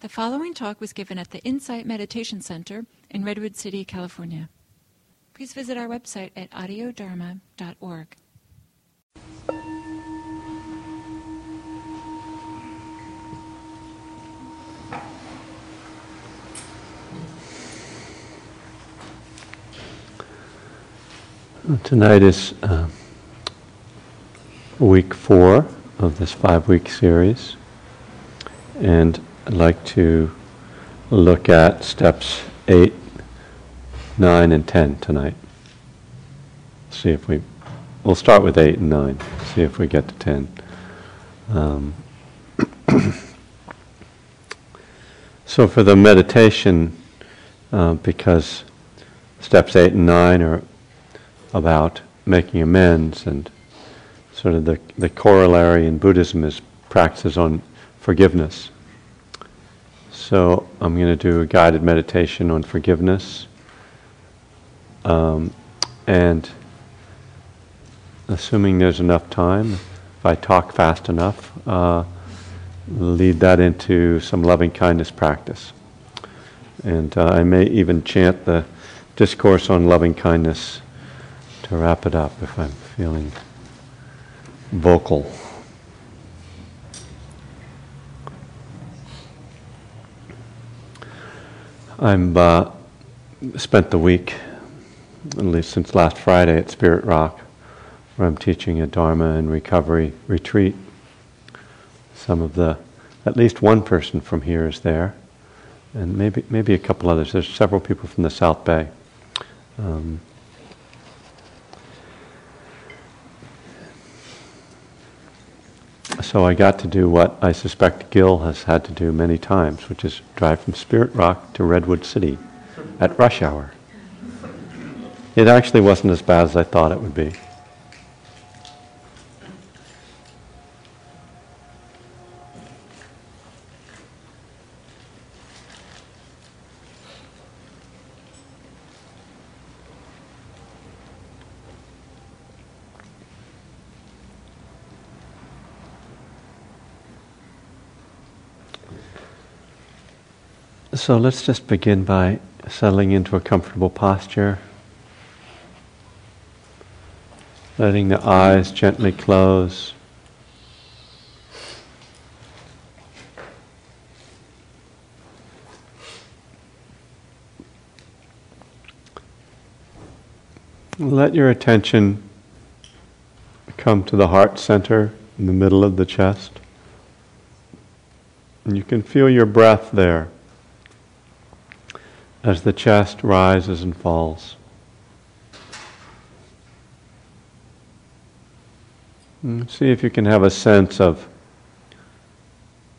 The following talk was given at the Insight Meditation Center in Redwood City, California. Please visit our website at audiodharma.org. Tonight is week 4 of this 5-week series, and I'd like to look at steps 8, 9, and 10 tonight. See if we'll start with 8 and 9, see if we get to 10. So for the meditation, because steps 8 and 9 are about making amends, and sort of the corollary in Buddhism is practices on forgiveness. So I'm going to do a guided meditation on forgiveness, and assuming there's enough time, if I talk fast enough, lead that into some loving kindness practice. And I may even chant the discourse on loving kindness to wrap it up if I'm feeling vocal. I've spent the week, at least since last Friday, at Spirit Rock, where I'm teaching a Dharma and recovery retreat. At least one person from here is there, and maybe a couple others. There's several people from the South Bay. So I got to do what I suspect Gil has had to do many times, which is drive from Spirit Rock to Redwood City at rush hour. It actually wasn't as bad as I thought it would be. So let's just begin by settling into a comfortable posture, letting the eyes gently close, and let your attention come to the heart center in the middle of the chest, and you can feel your breath there as the chest rises and falls. And see if you can have a sense of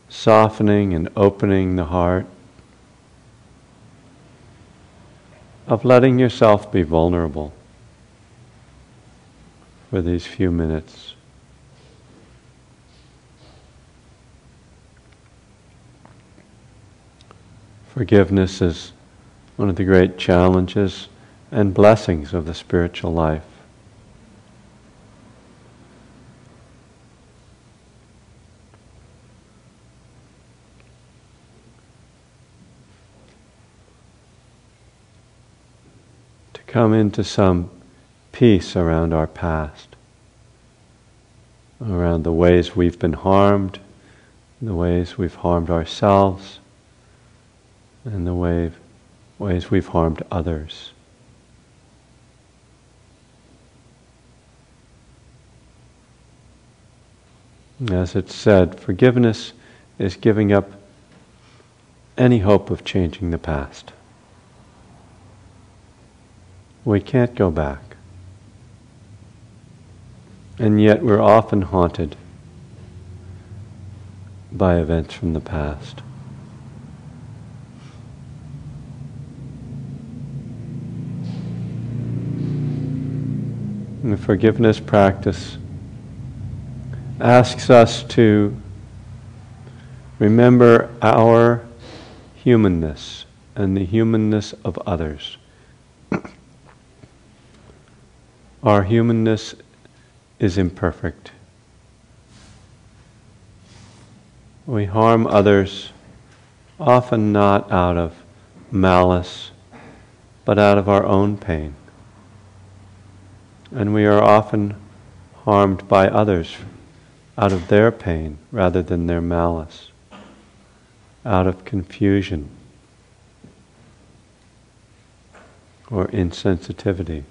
softening and opening the heart, of letting yourself be vulnerable for these few minutes. Forgiveness is one of the great challenges and blessings of the spiritual life. To come into some peace around our past, around the ways we've been harmed, the ways we've harmed ourselves, and the ways we've harmed others. As it's said, forgiveness is giving up any hope of changing the past. We can't go back. And yet we're often haunted by events from the past. The forgiveness practice asks us to remember our humanness and the humanness of others. Our humanness is imperfect. We harm others often not out of malice, but out of our own pain. And we are often harmed by others out of their pain rather than their malice, out of confusion or insensitivity.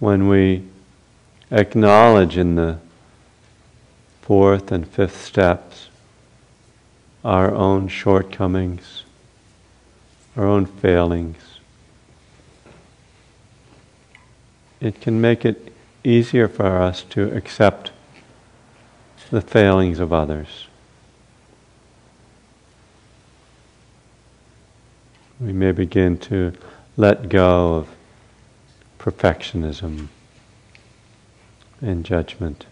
When we acknowledge in the fourth and fifth steps our own shortcomings, our own failings, it can make it easier for us to accept the failings of others. We may begin to let go of perfectionism and judgment.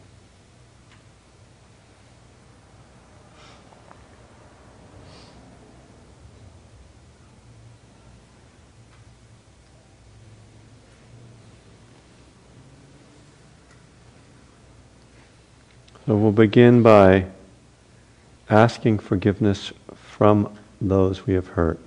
So we'll begin by asking forgiveness from those we have hurt.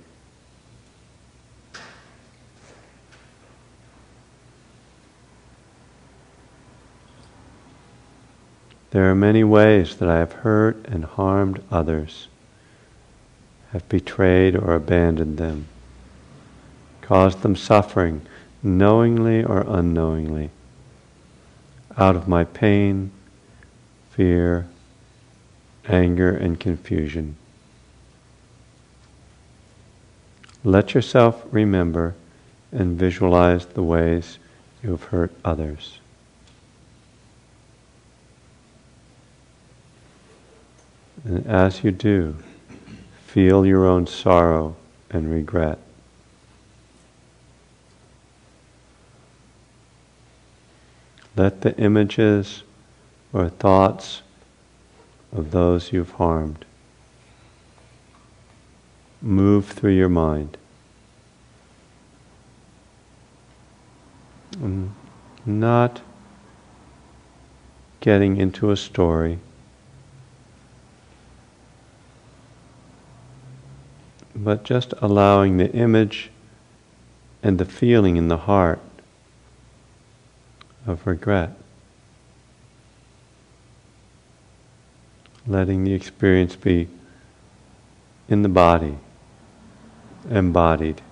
There are many ways that I have hurt and harmed others, have betrayed or abandoned them, caused them suffering, knowingly or unknowingly, out of my pain, fear, anger, and confusion. Let yourself remember and visualize the ways you have hurt others. And as you do, feel your own sorrow and regret. Let the images or thoughts of those you've harmed move through your mind. And not getting into a story, but just allowing the image and the feeling in the heart of regret, letting the experience be in the body, embodied.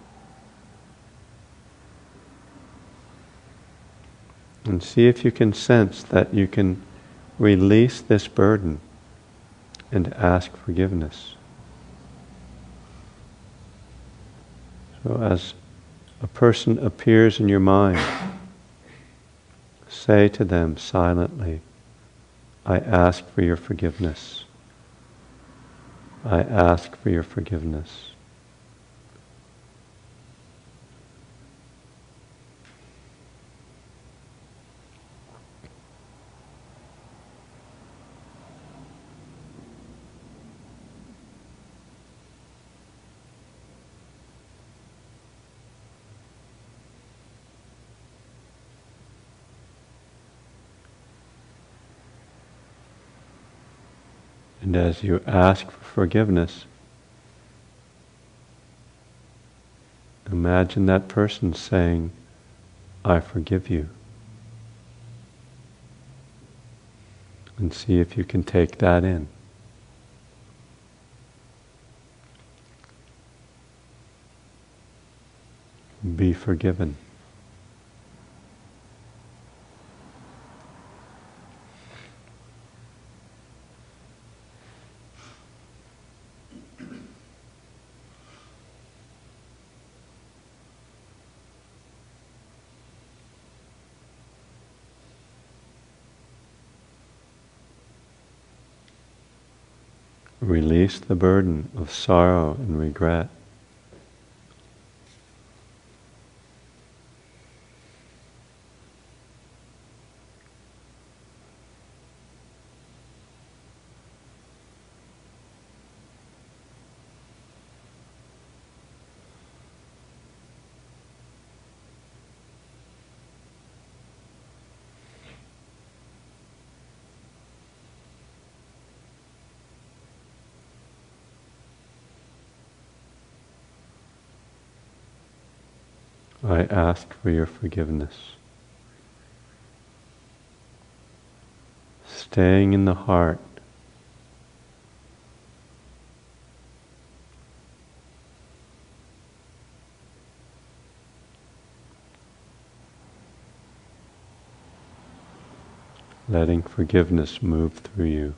And see if you can sense that you can release this burden and ask forgiveness. So as a person appears in your mind, say to them silently, I ask for your forgiveness. I ask for your forgiveness. And as you ask for forgiveness, imagine that person saying, I forgive you. And see if you can take that in. Be forgiven. Release the burden of sorrow and regret. I ask for your forgiveness. Staying in the heart, letting forgiveness move through you.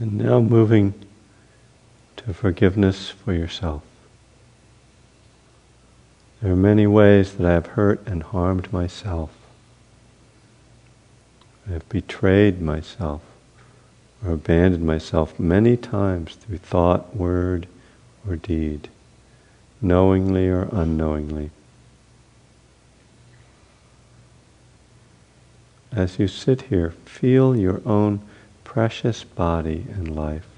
And now moving to forgiveness for yourself. There are many ways that I have hurt and harmed myself. I have betrayed myself or abandoned myself many times through thought, word, or deed, knowingly or unknowingly. As you sit here, feel your own precious body and life.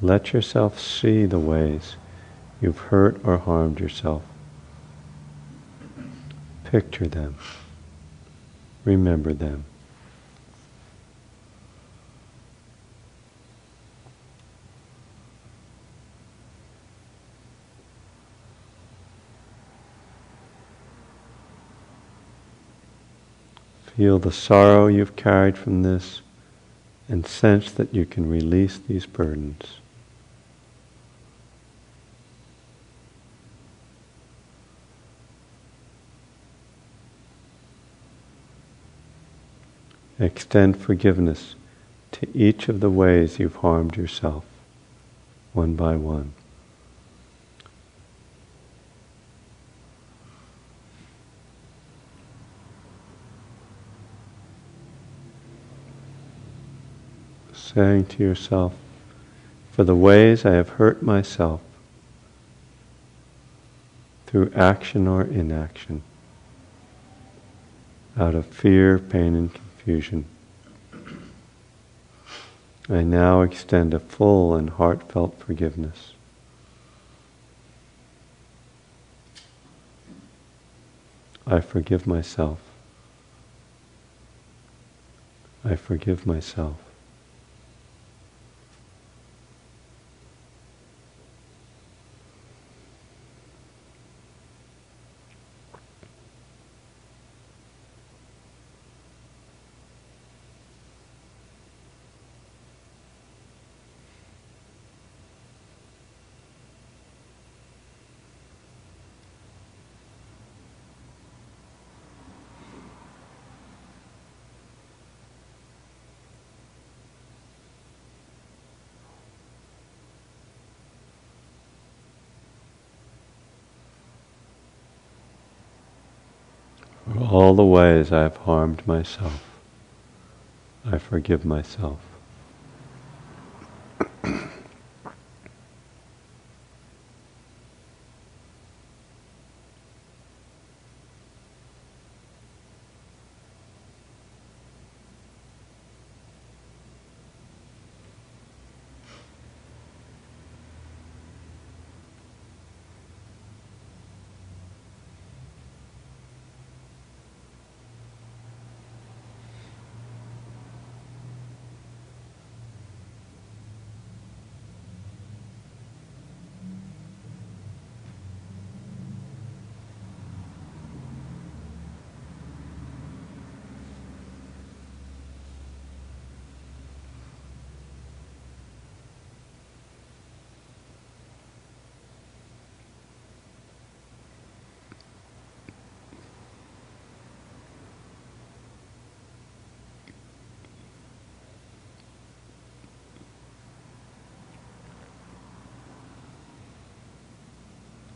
Let yourself see the ways you've hurt or harmed yourself. Picture them. Remember them. Feel the sorrow you've carried from this and sense that you can release these burdens. Extend forgiveness to each of the ways you've harmed yourself, one by one. Saying to yourself, for the ways I have hurt myself through action or inaction, out of fear, pain, and confusion, I now extend a full and heartfelt forgiveness. I forgive myself. I forgive myself. All the ways I have harmed myself, I forgive myself.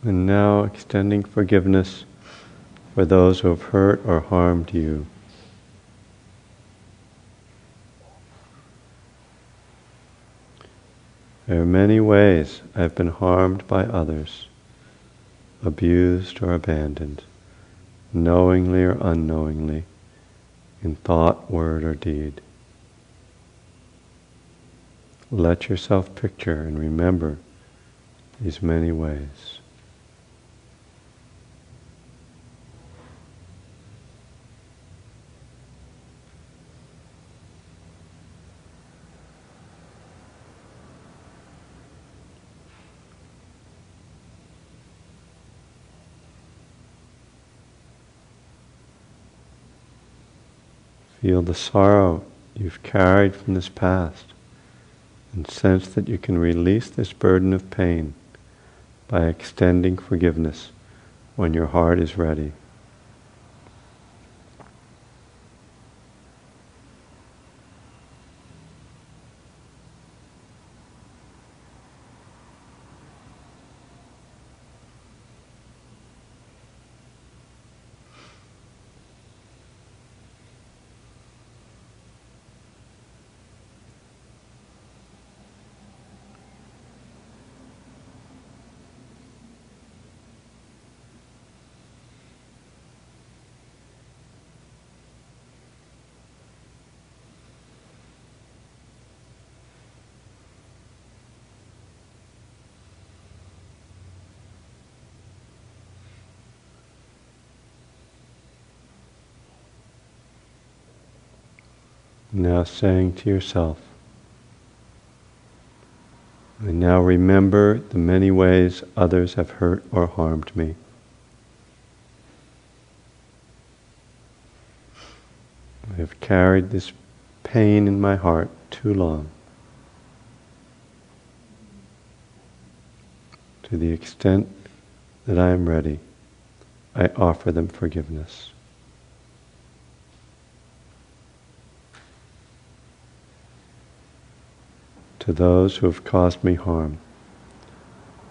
And now extending forgiveness for those who have hurt or harmed you. There are many ways I've been harmed by others, abused or abandoned, knowingly or unknowingly, in thought, word, or deed. Let yourself picture and remember these many ways. Feel the sorrow you've carried from this past and sense that you can release this burden of pain by extending forgiveness when your heart is ready. Now saying to yourself, I now remember the many ways others have hurt or harmed me. I have carried this pain in my heart too long. To the extent that I am ready, I offer them forgiveness. To those who have caused me harm,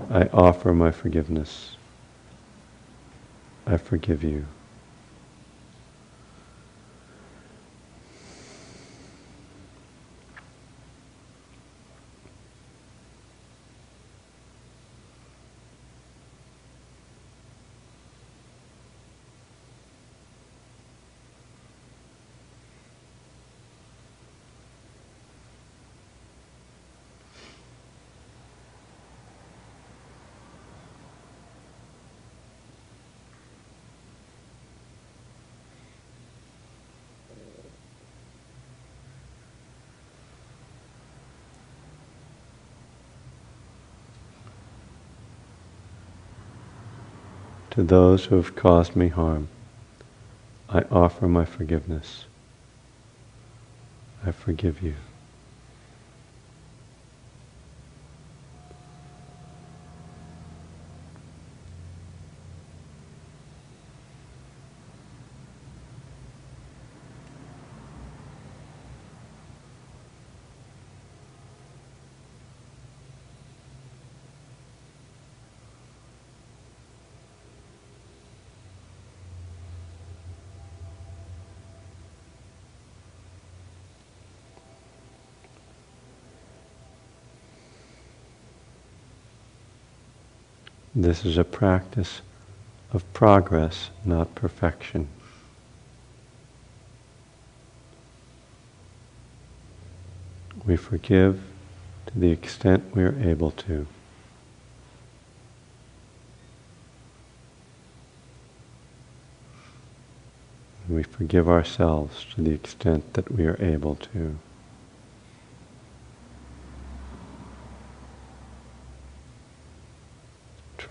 I offer my forgiveness. I forgive you. To those who have caused me harm, I offer my forgiveness. I forgive you. This is a practice of progress, not perfection. We forgive to the extent we are able to. We forgive ourselves to the extent that we are able to.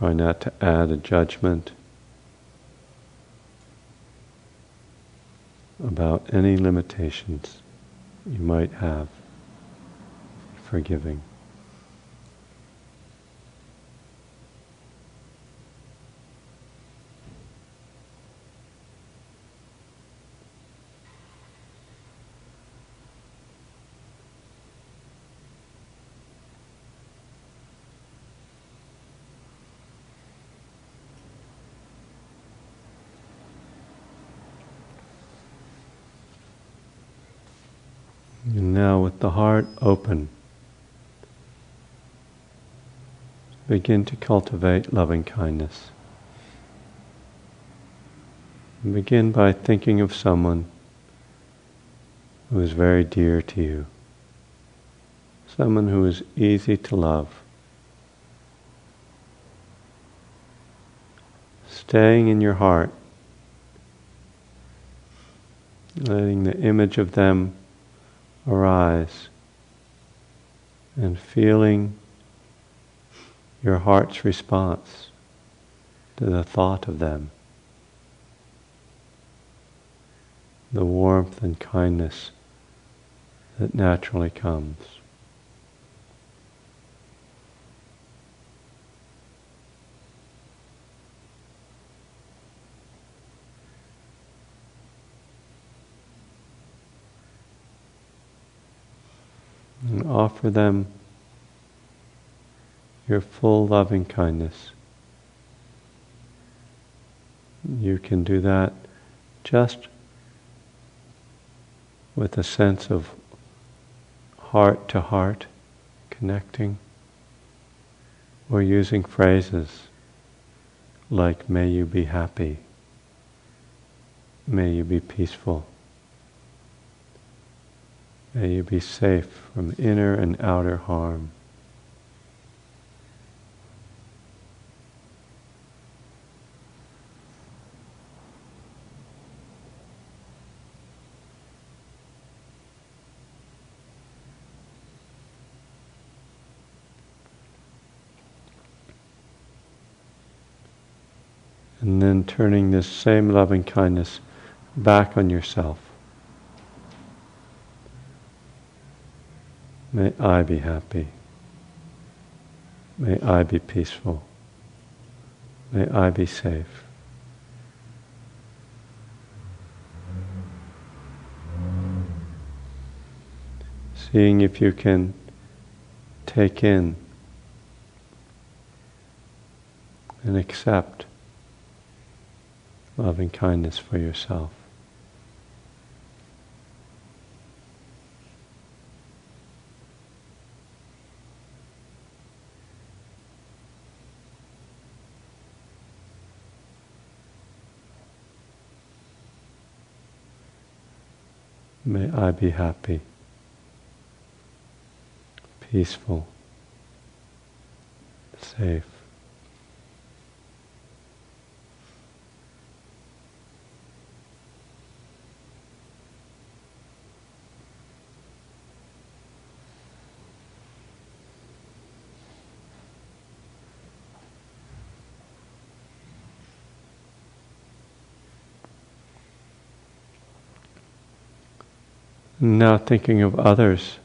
Try not to add a judgment about any limitations you might have in forgiving. And now with the heart open, begin to cultivate loving kindness. And begin by thinking of someone who is very dear to you, someone who is easy to love. Staying in your heart, letting the image of them arise and feeling your heart's response to the thought of them, the warmth and kindness that naturally comes. And offer them your full loving kindness. You can do that just with a sense of heart-to-heart connecting, or using phrases like, may you be happy, may you be peaceful, may you be safe from inner and outer harm. And then turning this same loving kindness back on yourself. May I be happy. May I be peaceful. May I be safe. Seeing if you can take in and accept loving kindness for yourself. May I be happy, peaceful, safe. Now thinking of others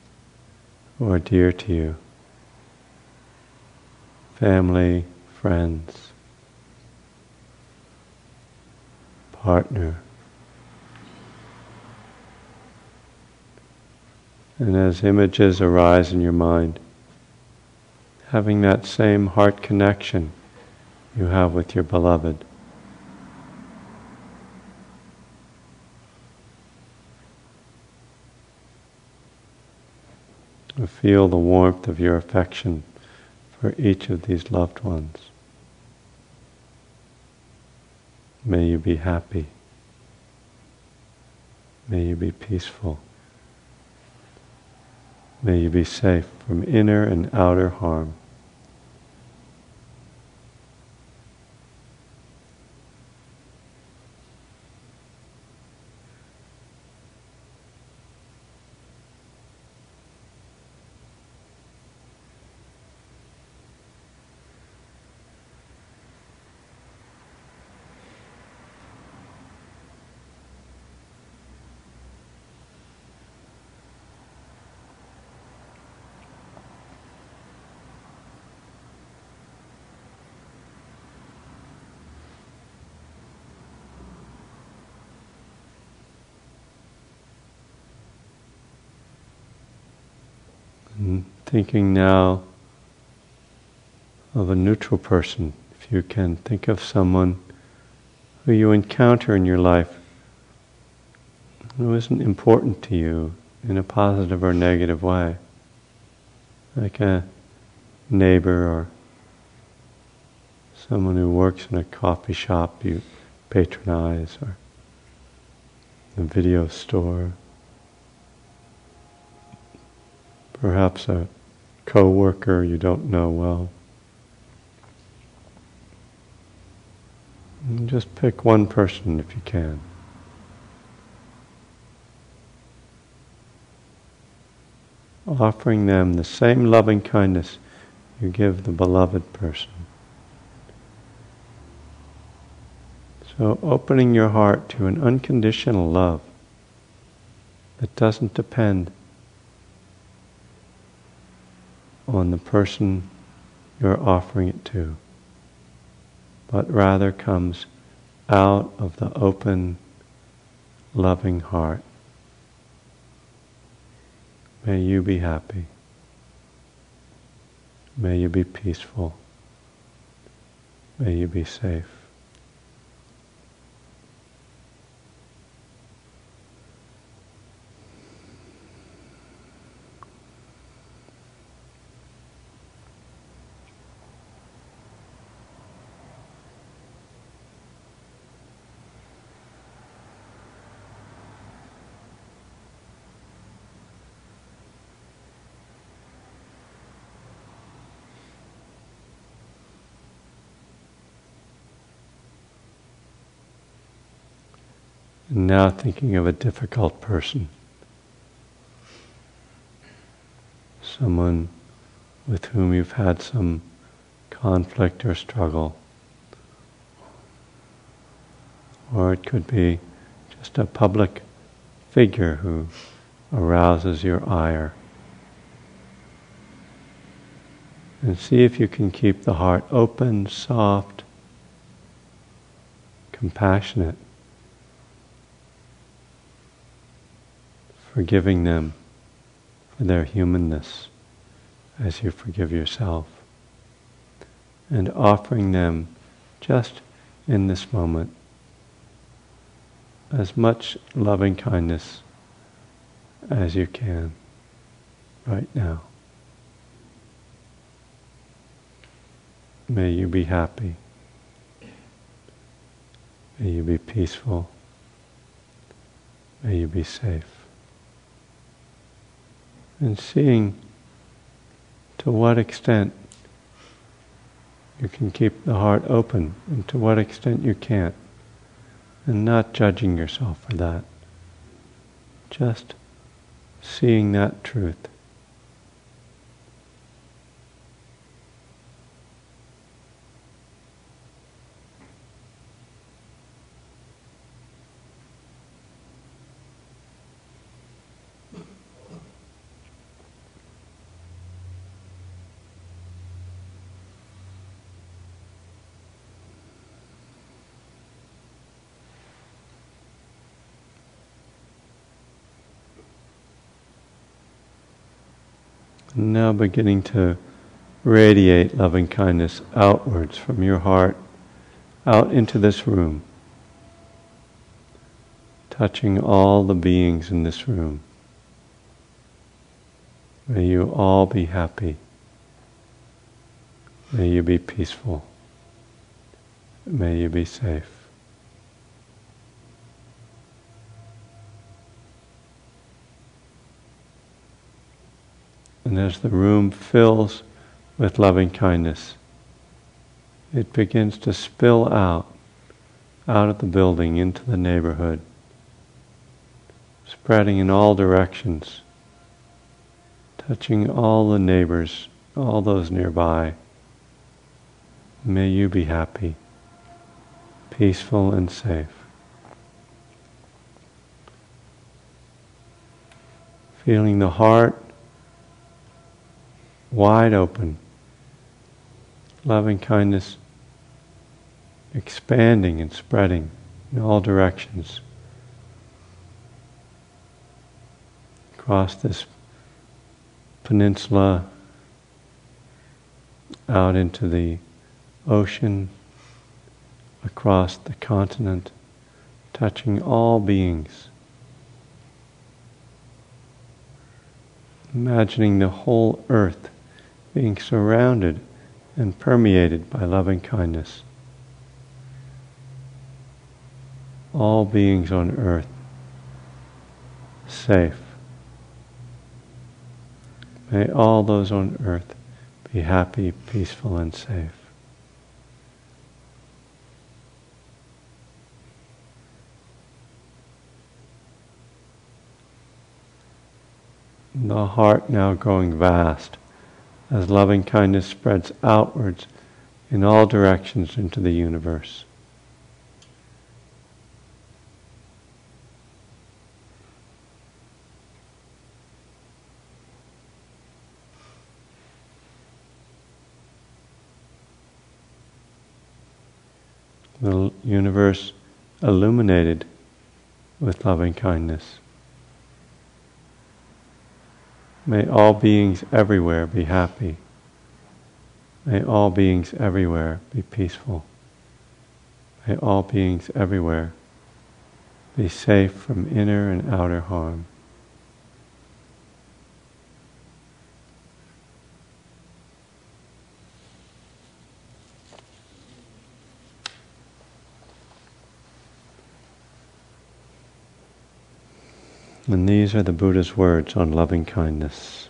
who are dear to you, family, friends, partner. And as images arise in your mind, having that same heart connection you have with your beloved. Feel the warmth of your affection for each of these loved ones. May you be happy. May you be peaceful. May you be safe from inner and outer harm. Thinking now of a neutral person, if you can think of someone who you encounter in your life who isn't important to you, in a positive or negative way, like a neighbor or someone who works in a coffee shop you patronize, or a video store, perhaps a co-worker you don't know well. And just pick one person if you can. Offering them the same loving kindness you give the beloved person. So opening your heart to an unconditional love that doesn't depend on the person you're offering it to, but rather comes out of the open, loving heart. May you be happy. May you be peaceful. May you be safe. Now thinking of a difficult person, someone with whom you've had some conflict or struggle, or it could be just a public figure who arouses your ire. And see if you can keep the heart open, soft, compassionate, forgiving them for their humanness as you forgive yourself, and offering them just in this moment as much loving kindness as you can right now. May you be happy. May you be peaceful. May you be safe. And seeing to what extent you can keep the heart open and to what extent you can't, and not judging yourself for that. Just seeing that truth. Now beginning to radiate loving kindness outwards from your heart, out into this room, touching all the beings in this room. May you all be happy. May you be peaceful. May you be safe. And as the room fills with loving kindness, it begins to spill out of the building into the neighborhood, spreading in all directions, touching all the neighbors, all those nearby. May you be happy, peaceful and safe. Feeling the heart wide open, loving kindness expanding and spreading in all directions across this peninsula, out into the ocean, across the continent, touching all beings. imagining the whole earth being surrounded and permeated by loving kindness. All beings on earth safe. May all those on earth be happy, peaceful, and safe. The heart now growing vast as loving kindness spreads outwards in all directions into the universe. The universe illuminated with loving kindness. May all beings everywhere be happy. May all beings everywhere be peaceful. May all beings everywhere be safe from inner and outer harm. And these are the Buddha's words on loving kindness.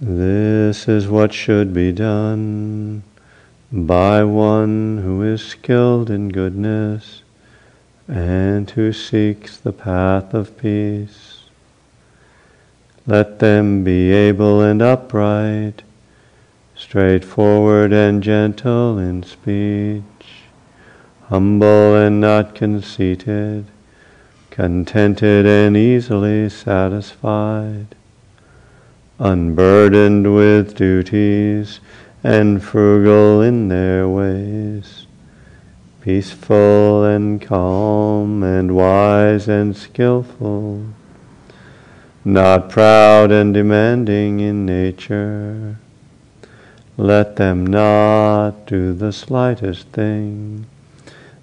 This is what should be done by one who is skilled in goodness and who seeks the path of peace. Let them be able and upright, straightforward and gentle in speech, humble and not conceited, contented and easily satisfied, unburdened with duties and frugal in their ways, peaceful and calm and wise and skillful, not proud and demanding in nature. Let them not do the slightest thing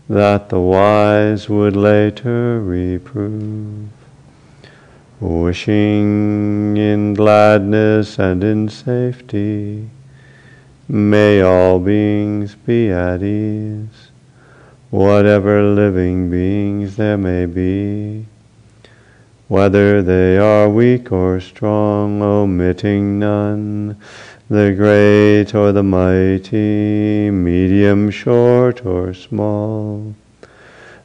that the wise would later reprove, wishing in gladness and in safety, may all beings be at ease, whatever living beings there may be, whether they are weak or strong, omitting none, the great or the mighty, medium, short or small,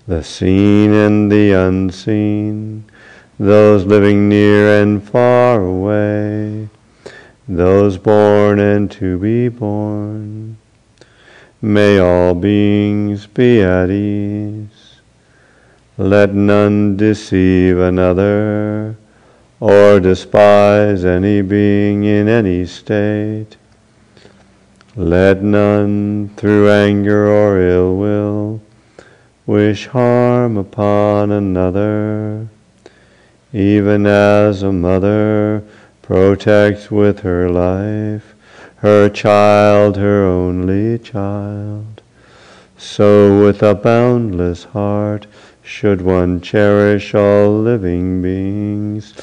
the seen and the unseen, those living near and far away, those born and to be born, may all beings be at ease. Let none deceive another, or despise any being in any state. Let none, through anger or ill will, wish harm upon another, even as a mother protects with her life her child, her only child. So with a boundless heart should one cherish all living beings,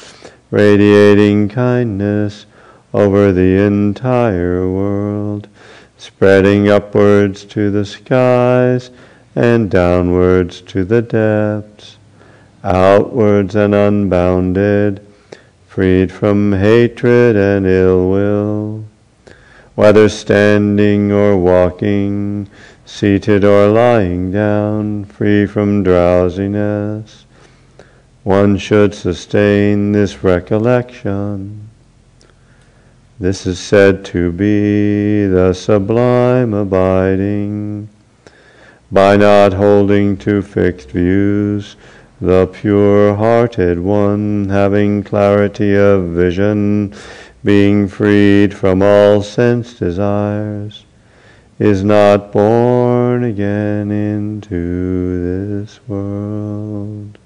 radiating kindness over the entire world, spreading upwards to the skies and downwards to the depths, outwards and unbounded, freed from hatred and ill will, whether standing or walking, seated or lying down, free from drowsiness. One should sustain this recollection. This is said to be the sublime abiding. By not holding to fixed views, the pure-hearted one, having clarity of vision, being freed from all sense desires, is not born again into this world.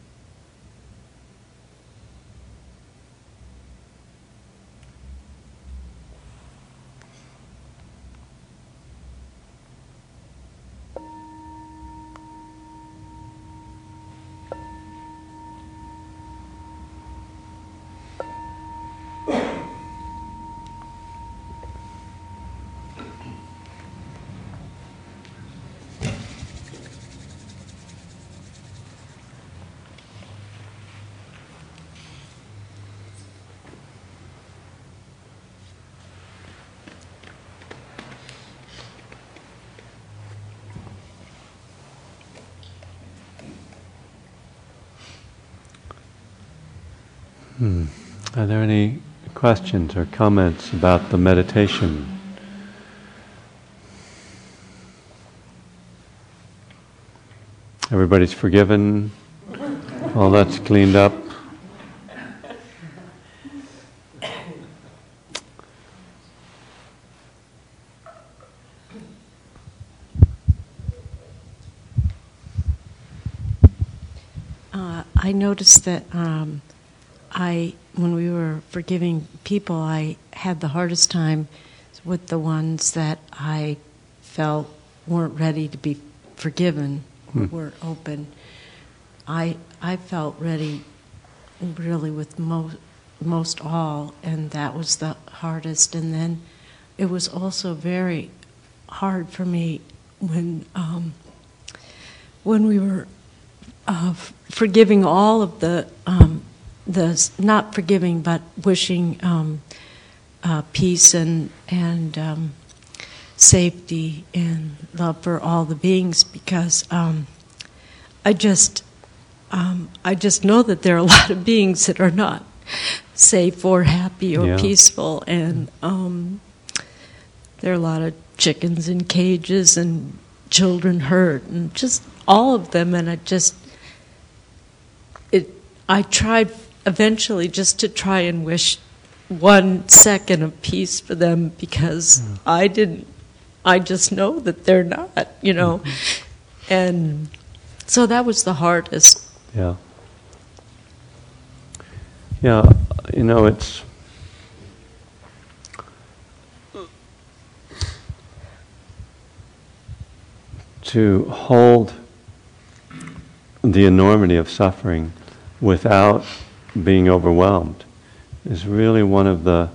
Are there any questions or comments about the meditation? Everybody's forgiven. All that's cleaned up. I noticed that when we were forgiving people, I had the hardest time with the ones that I felt weren't ready to be forgiven, were open. I felt ready really with most all, and that was the hardest. And then it was also very hard for me when we were forgiving all of the not forgiving but wishing peace and safety and love for all the beings, because I just know that there are a lot of beings that are not safe or happy or peaceful, and there are a lot of chickens in cages and children hurt and just all of them. And I tried eventually just to try and wish 1 second of peace for them, because I just know that they're not, and so that was the hardest. Yeah, it's to hold the enormity of suffering without being overwhelmed is really one of the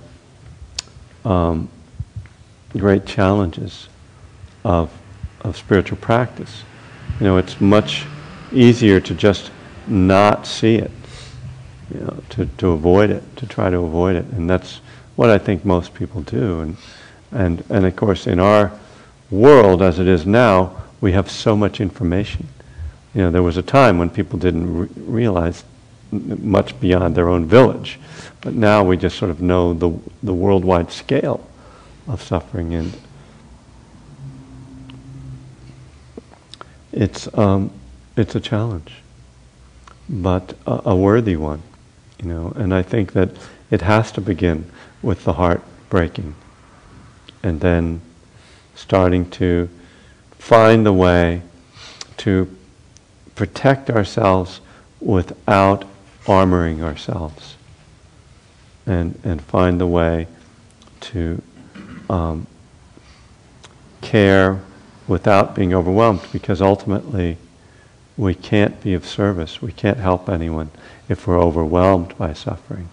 great challenges of spiritual practice. It's much easier to just not see it, to avoid it, to try to avoid it. And that's what I think most people do. And of course, in our world as it is now, we have so much information. There was a time when people didn't realize much beyond their own village. But now we just sort of know the worldwide scale of suffering, and it's a challenge, but a worthy one, and I think that it has to begin with the heart breaking and then starting to find the way to protect ourselves without armoring ourselves, and find the way to care without being overwhelmed, because ultimately we can't be of service, we can't help anyone if we're overwhelmed by suffering.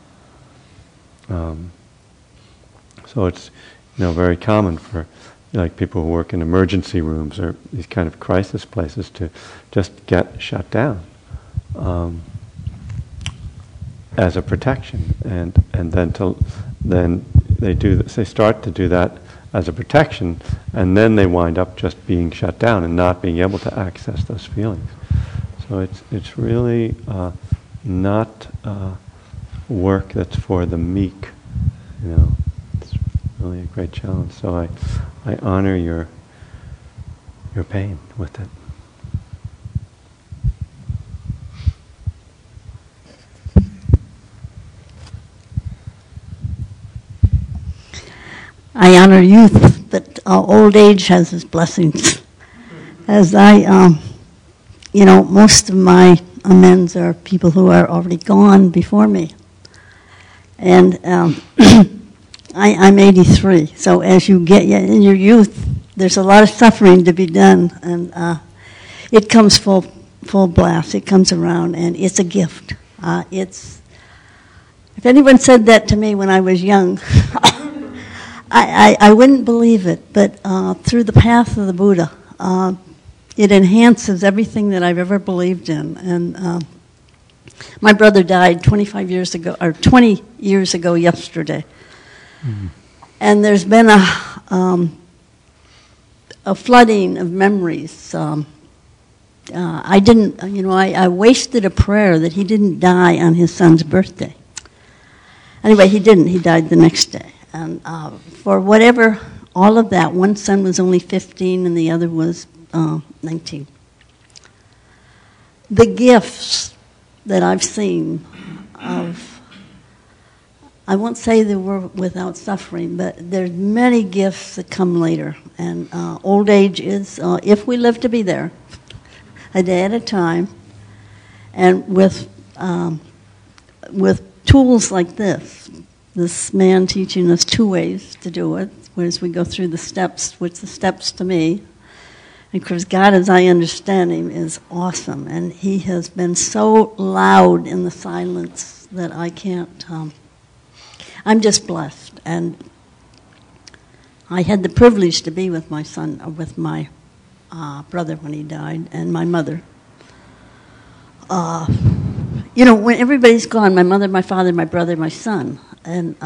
So it's very common for people who work in emergency rooms or these kind of crisis places to just get shut down as a protection, and then they do this, they start to do that as a protection, and then they wind up just being shut down and not being able to access those feelings. So it's really not work that's for the meek. It's really a great challenge. So I honor your pain with it. I honor youth, but old age has its blessings. As I, most of my amends are people who are already gone before me. And I'm 83, so as you get in your youth, there's a lot of suffering to be done, and it comes full blast. It comes around, and it's a gift. If anyone said that to me when I was young, I wouldn't believe it, but through the path of the Buddha, it enhances everything that I've ever believed in. And my brother died 20 years ago yesterday. Mm-hmm. And there's been a flooding of memories. I wasted a prayer that he didn't die on his son's birthday. Anyway, he didn't. He died the next day. And for whatever, all of that, one son was only 15 and the other was 19. The gifts that I've seen of, I won't say they were without suffering, but there's many gifts that come later. And old age is, if we live to be there, a day at a time, and with tools like this, this man teaching us two ways to do it, whereas we go through the steps, which the steps to me, and of course God as I understand him is awesome, and he has been so loud in the silence that I can't, I'm just blessed. And I had the privilege to be with my son, with my brother when he died, and my mother. You know, when everybody's gone, my mother, my father, my brother, my son, and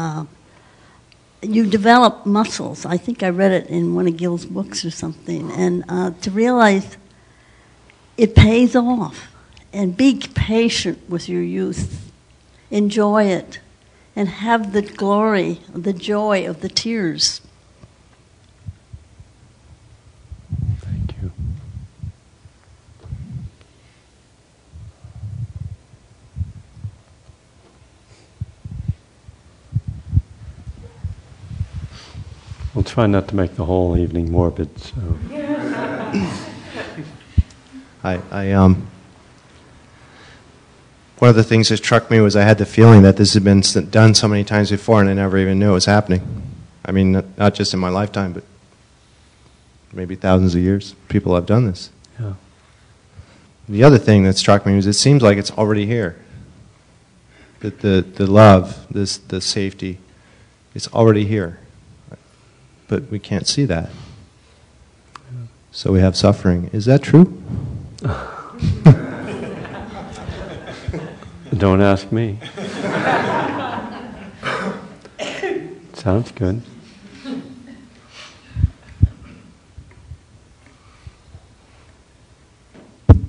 you develop muscles. I think I read it in one of Gil's books or something, and to realize it pays off. And be patient with your youth. Enjoy it, and have the glory, the joy of the tears. We'll try not to make the whole evening morbid. So. I one of the things that struck me was I had the feeling that this had been done so many times before, and I never even knew it was happening. I mean, not just in my lifetime, but maybe thousands of years. People have done this. Yeah. The other thing that struck me was it seems like it's already here. That the love, the safety, it's already here. But we can't see that. So we have suffering. Is that true? Don't ask me. Sounds good. You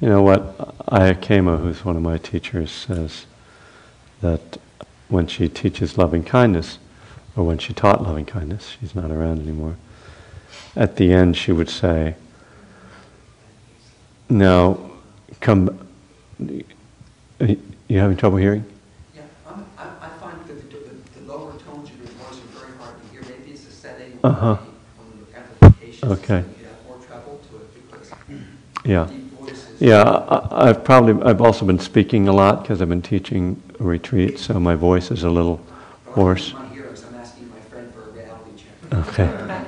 know what? Ayya Khema, who's one of my teachers, says that when she teaches loving kindness, or when she taught loving kindness, she's not around anymore, at the end she would say, now, come, you having trouble hearing? Yeah, I find that the lower tones of your voice are very hard to hear. Maybe it's a setting on the amplification. Okay. So you have more trouble to it because yeah. Deep voices. Yeah, I've also been speaking a lot because I've been teaching a retreat, so my voice is a little hoarse. Okay.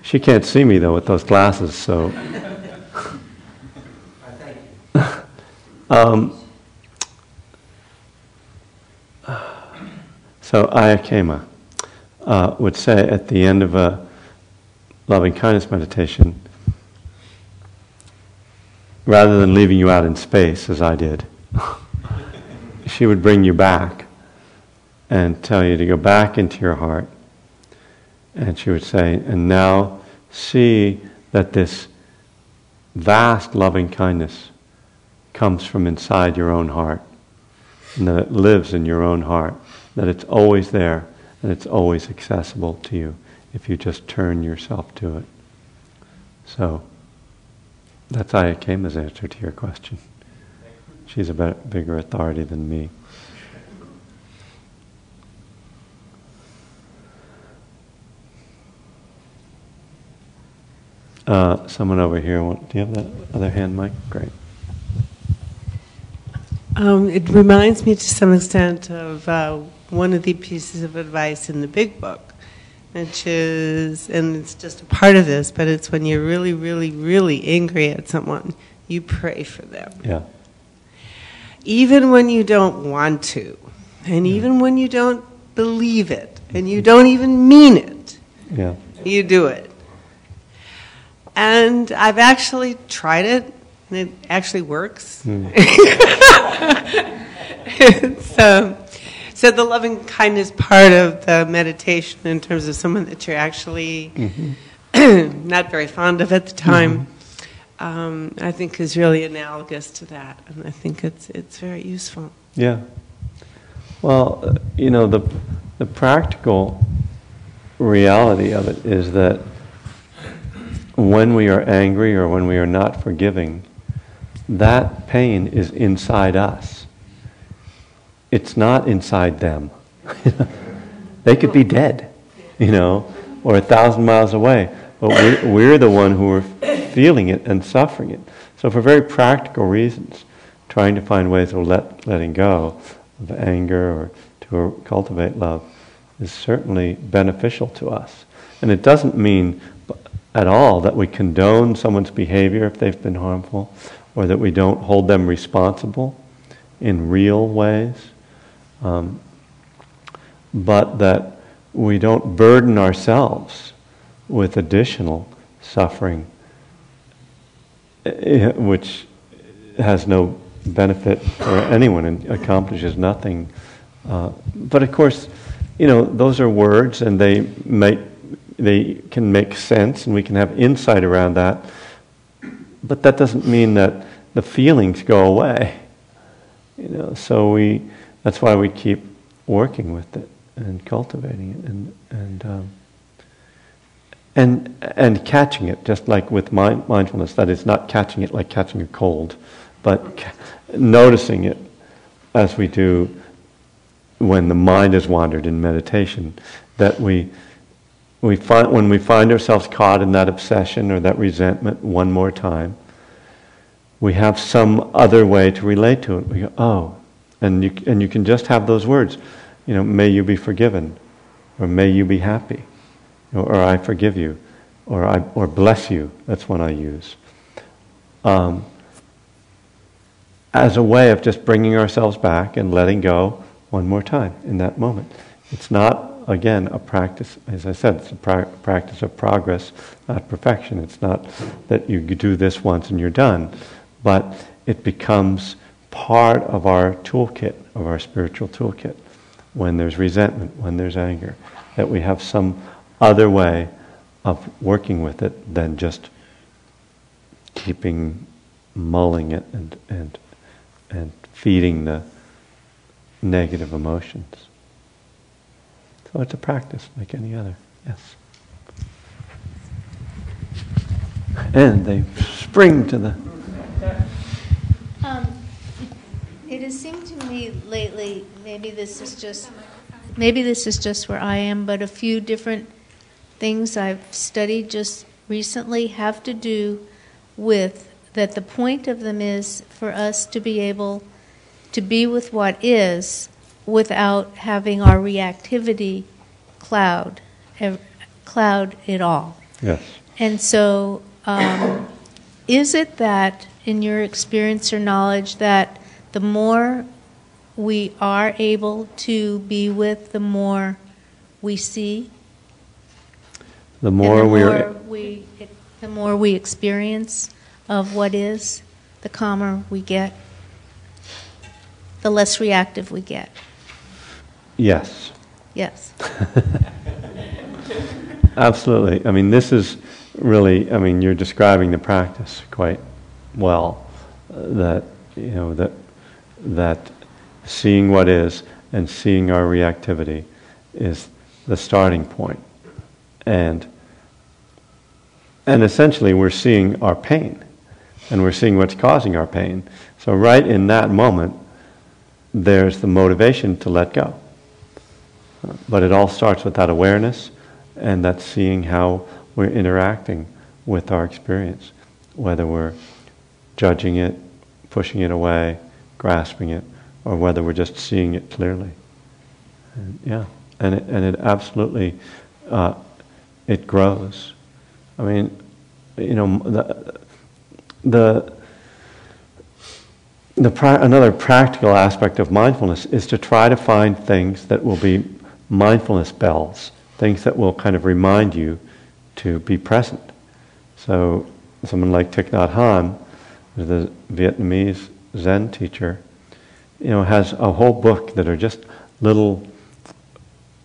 She can't see me though with those glasses, so. So Ayya Khema would say at the end of a loving kindness meditation, rather than leaving you out in space as I did, she would bring you back and tell you to go back into your heart. And she would say, and now see that this vast loving kindness comes from inside your own heart, and that it lives in your own heart, that it's always there, and it's always accessible to you if you just turn yourself to it. So that's Ayya Khema's answer to your question. She's a bigger authority than me. Someone over here, do you have that other hand, Mike? Great. It reminds me to some extent of one of the pieces of advice in the big book, which is, and it's just a part of this, but it's when you're really, really, really angry at someone, you pray for them. Yeah. Even when you don't want to, and even when you don't believe it, and you don't even mean it, yeah. You do it. And I've actually tried it, and it actually works. Mm. So the loving kindness part of the meditation in terms of someone that you're actually mm-hmm. not very fond of at the time, mm-hmm. I think is really analogous to that, and I think it's very useful. Yeah. Well, you know, the practical reality of it is that when we are angry or when we are not forgiving, that pain is inside us. It's not inside them. They could be dead, you know, or 1,000 miles away. But we're the one who are feeling it and suffering it. So for very practical reasons, trying to find ways of letting go of anger or to cultivate love is certainly beneficial to us. And it doesn't mean at all that we condone someone's behavior if they've been harmful, or that we don't hold them responsible in real ways, but that we don't burden ourselves with additional suffering, which has no benefit for anyone and accomplishes nothing. But of course, you know, those are words, and they can make sense, and we can have insight around that. But that doesn't mean that the feelings go away. You know, so that's why we keep working with it and cultivating it and catching it, just like with mindfulness. That is, not catching it like catching a cold, but noticing it as we do when the mind has wandered in meditation. That we find ourselves caught in that obsession or that resentment one more time, we have some other way to relate to it. We go, oh, and you can just have those words, you know, may you be forgiven, or may you be happy, or I forgive you, or bless you. That's one I use as a way of just bringing ourselves back and letting go one more time in that moment. It's not, again, a practice. As I said, it's a practice of progress, not perfection. It's not that you do this once and you're done, but it becomes part of our toolkit, of our spiritual toolkit, when there's resentment, when there's anger, that we have some other way of working with it than just keeping mulling it and feeding the negative emotions. So it's a practice like any other. Yes. And they spring to the... It has seemed to me lately, maybe this is just where I am, but a few different things I've studied just recently have to do with that. The point of them is for us to be able to be with what is without having our reactivity cloud it all. Yes. And so is it that, in your experience or knowledge, that the more we are able to be with, the more we see, the more we experience of what is, the calmer we get, the less reactive we get? Yes. Yes. Absolutely. I mean, this is really, I mean, you're describing the practice quite well, that, you know, that seeing what is and seeing our reactivity is the starting point. And essentially we're seeing our pain, and we're seeing what's causing our pain. So right in that moment, there's the motivation to let go. But it all starts with that awareness, and that's seeing how we're interacting with our experience, whether we're judging it, pushing it away, grasping it, or whether we're just seeing it clearly. And yeah, and it absolutely, it grows. I mean, you know, another practical aspect of mindfulness is to try to find things that will be mindfulness bells, things that will kind of remind you to be present. So someone like Thich Nhat Hanh, the Vietnamese Zen teacher, you know, has a whole book that are just little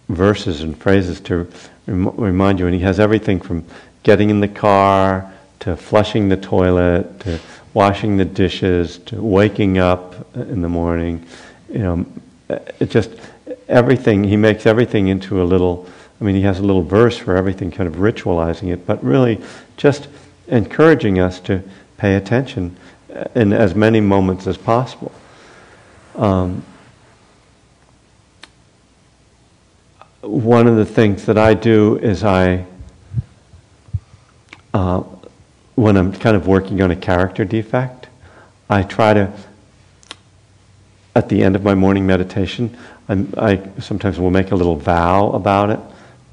verses and phrases to remind you, and he has everything from getting in the car to flushing the toilet to washing the dishes to waking up in the morning, you know, It just, everything, he makes everything into a little, I mean, he has a little verse for everything, kind of ritualizing it, but really just encouraging us to pay attention in as many moments as possible. One of the things that I do is I, when I'm kind of working on a character defect, I try to, at the end of my morning meditation, I sometimes will make a little vow about it,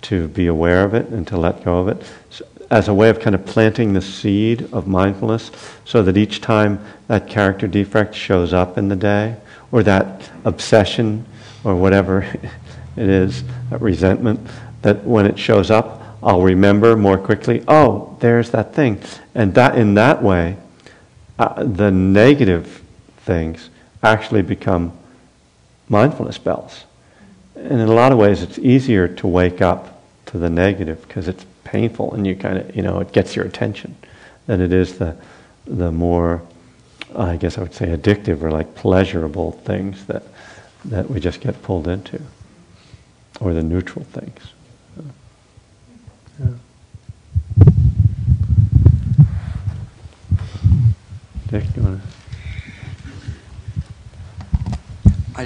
to be aware of it and to let go of it, so, as a way of kind of planting the seed of mindfulness, so that each time that character defect shows up in the day, or that obsession, or whatever it is, that resentment, that when it shows up, I'll remember more quickly, oh, there's that thing. And that in that way, the negative things actually become mindfulness bells. And in a lot of ways, it's easier to wake up to the negative because it's painful, and you kind of, you know, it gets your attention, than it is the more, I guess I would say, addictive or like pleasurable things that we just get pulled into, or the neutral things. Yeah. Dick, you want to? I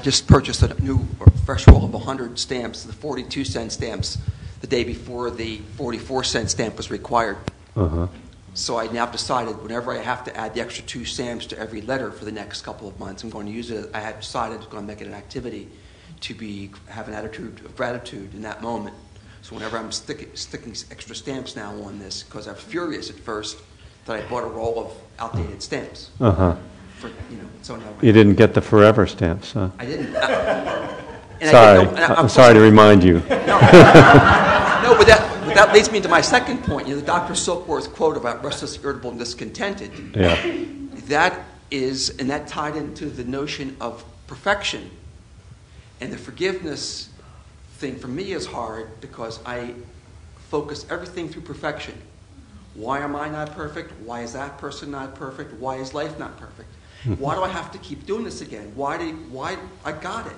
just purchased a new or fresh roll of 100 stamps, the 42-cent stamps, the day before the 44-cent stamp was required. Uh-huh. So I now decided whenever I have to add the extra 2 stamps to every letter for the next couple of months, I'm going to use it. I had decided I'm going to make it an activity to have an attitude of gratitude in that moment. So whenever I'm sticking extra stamps now on this, because I was furious at first that I bought a roll of outdated stamps. Uh-huh. For, you know, so now you didn't get the forever stamps, huh? I didn't. I'm sorry to remind you. No, but that leads me to my second point. You know, the Dr. Silkworth quote about restless, irritable, and discontented. Yeah. That is, and that tied into the notion of perfection. And the forgiveness thing for me is hard because I focus everything through perfection. Why am I not perfect? Why is that person not perfect? Why is life not perfect? Why do I have to keep doing this again? Why I got it?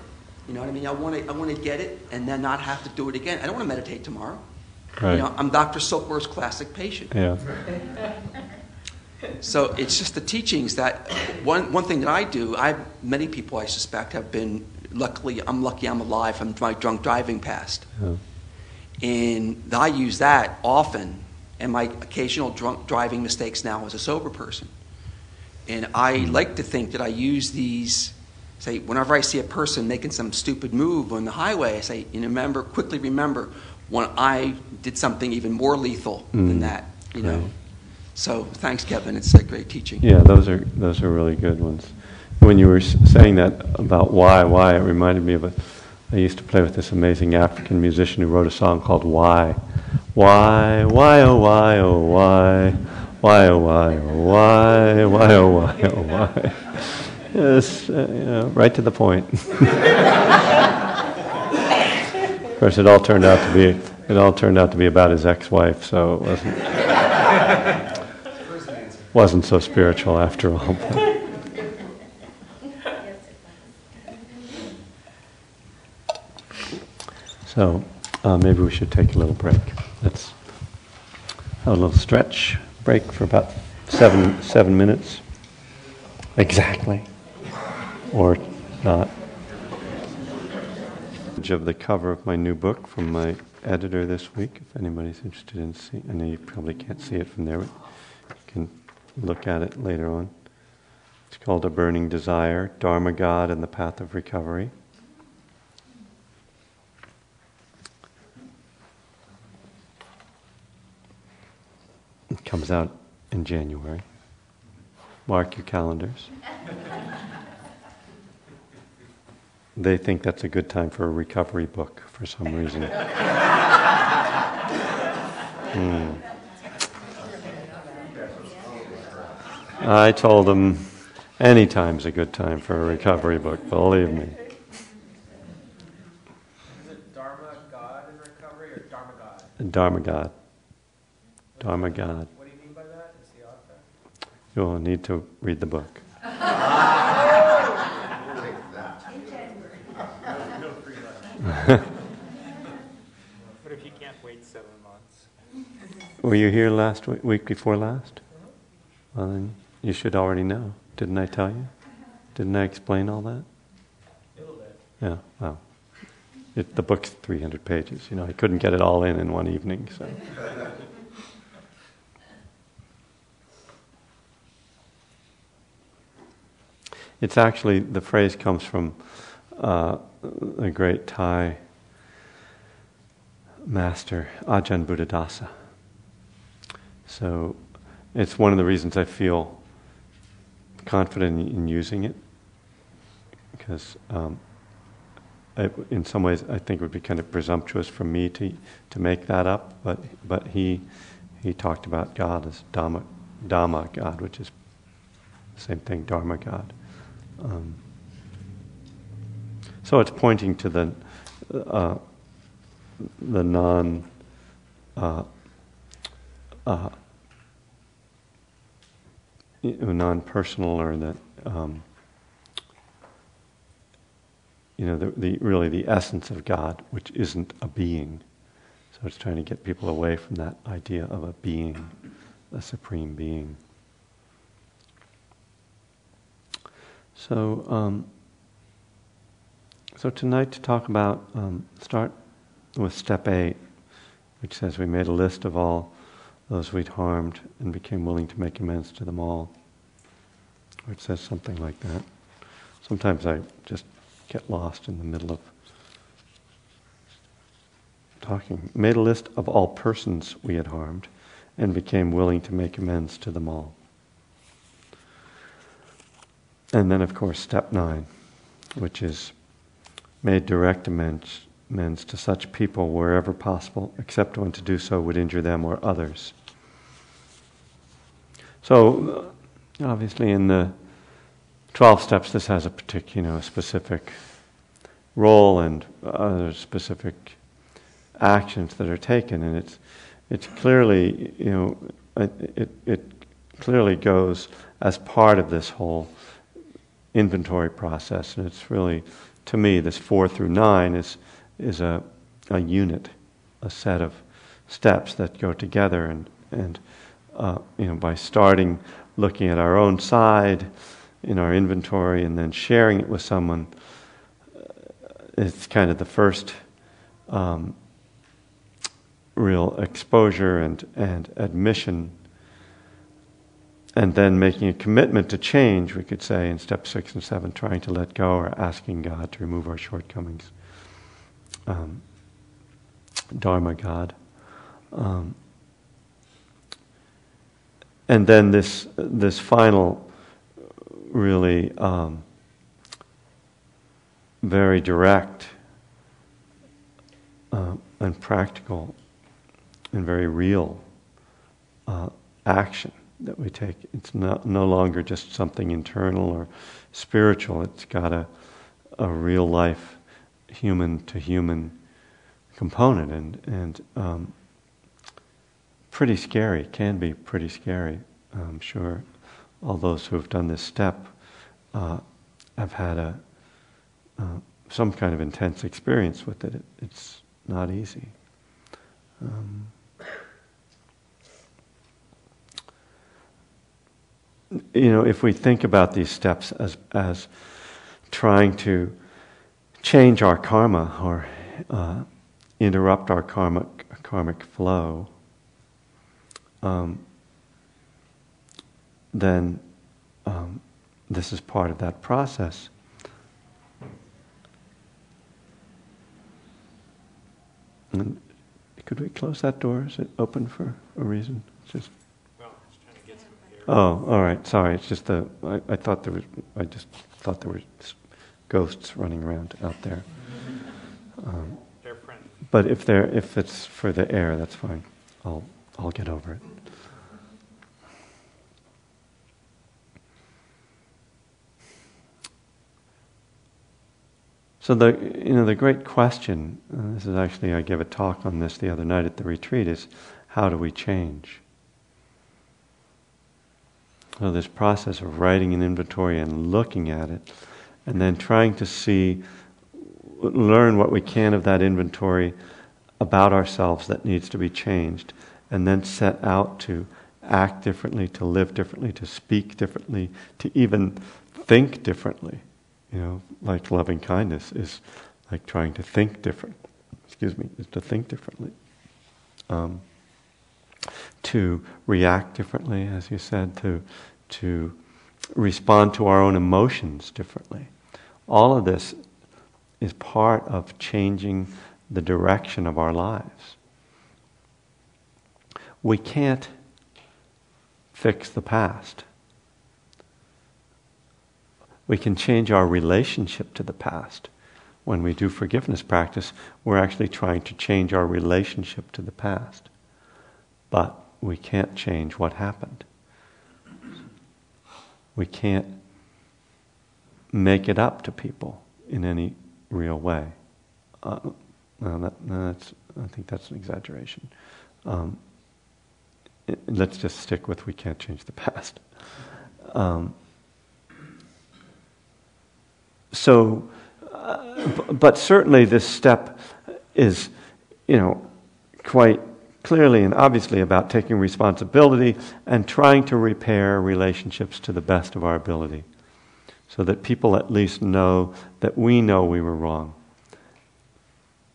You know what I mean? I want to get it and then not have to do it again. I don't want to meditate tomorrow. Right. You know, I'm Dr. Silkworth's classic patient. Yeah. So it's just the teachings that one thing that I do. Many people I suspect have been lucky I'm alive from my drunk driving past, yeah. And I use that often. And my occasional drunk driving mistakes now as a sober person. And I like to think that I use these, say, whenever I see a person making some stupid move on the highway, I say, you know, quickly remember when I did something even more lethal than that, you know. Right. So thanks, Kevin. It's a great teaching. Yeah, those are really good ones. When you were saying that about why, it reminded me of I used to play with this amazing African musician who wrote a song called Why. Why, oh, why, oh, why, oh, why, oh, why, oh, why, oh, why. Yes, you know, right to the point. Of course, it all turned out to be about his ex-wife, so it wasn't so spiritual after all. But. So maybe we should take a little break. Let's have a little stretch break for about seven minutes, exactly, or not. Of the cover of my new book from my editor this week, if anybody's interested in seeing. I know you probably can't see it from there, but you can look at it later on. It's called A Burning Desire, Dharma God and the Path of Recovery. It comes out in January. Mark your calendars. They think that's a good time for a recovery book for some reason. I told them any time's a good time for a recovery book, believe me. Is it Dharma God in recovery or Dharma God? Dharma God. Dharma God. What do you mean by that? It's the author. You'll need to read the book. What if you can't wait 7 months? Were you here last week, week before last? Well, then you should already know. Didn't I tell you? Didn't I explain all that? A little bit. Yeah, well, the book's 300 pages. You know, I couldn't get it all in one evening, so... It's actually, the phrase comes from a great Thai master, Ajahn Buddhadasa. So it's one of the reasons I feel confident in using it, because in some ways I think it would be kind of presumptuous for me to make that up, but he talked about God as Dharma God, which is the same thing, Dharma God. So it's pointing to the non non-personal, or that really the essence of God, which isn't a being. So it's trying to get people away from that idea of a being, a supreme being. So, so tonight to talk about, start with step 8, which says we made a list of all those we'd harmed and became willing to make amends to them all. Or it says something like that. Sometimes I just get lost in the middle of talking. Made a list of all persons we had harmed and became willing to make amends to them all. And then, of course, step 9, which is made direct amends to such people wherever possible, except when to do so would injure them or others. So, obviously, in the 12 steps, this has a particular, specific role and other specific actions that are taken, and it's clearly, it clearly goes as part of this whole inventory process, and it's really, to me, this 4 through 9 is a unit, a set of steps that go together, and by starting looking at our own side in our inventory and then sharing it with someone, it's kind of the first real exposure and admission. And then making a commitment to change, we could say, in step 6 and 7, trying to let go or asking God to remove our shortcomings. Dharma God. And then this final, really very direct and practical and very real action that we take. It's not, no longer just something internal or spiritual. It's got a real life, human-to-human component, and pretty scary, can be pretty scary. I'm sure all those who have done this step have had some kind of intense experience with it. It's not easy. If we think about these steps as trying to change our karma or interrupt our karmic flow, then this is part of that process. And could we close that door? Is it open for a reason? It's just. Oh, all right. Sorry, it's just I just thought there were ghosts running around out there. But if it's for the air, that's fine. I'll get over it. So the great question. This is actually, I gave a talk on this the other night at the retreat. Is how do we change? So this process of writing an inventory and looking at it, and then trying to see learn what we can of that inventory about ourselves that needs to be changed, and then set out to act differently, to live differently, to speak differently, to even think differently. You know, like loving kindness is like trying to think different. Is to think differently. To react differently, as you said, to respond to our own emotions differently. All of this is part of changing the direction of our lives. We can't fix the past. We can change our relationship to the past. When we do forgiveness practice, we're actually trying to change our relationship to the past. But we can't change what happened. We can't make it up to people in any real way. I think that's an exaggeration. Let's just stick with we can't change the past. But certainly this step is, you know, quite clearly and obviously about taking responsibility and trying to repair relationships to the best of our ability, so that people at least know that we know we were wrong.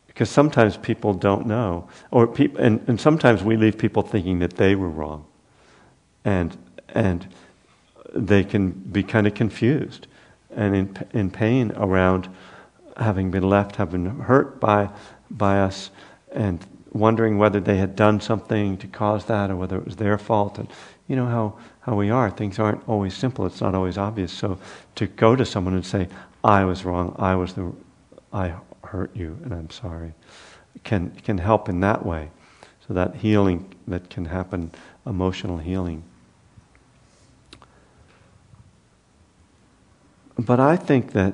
Because sometimes people don't know, or and sometimes we leave people thinking that they were wrong, and they can be kind of confused and in pain around having been left, having been hurt by us, and wondering whether they had done something to cause that or whether it was their fault. And you know how we are. Things aren't always simple. It's not always obvious. So to go to someone and say, "I was wrong. I hurt you, and I'm sorry," can help in that way. So that healing that can happen, emotional healing. But I think that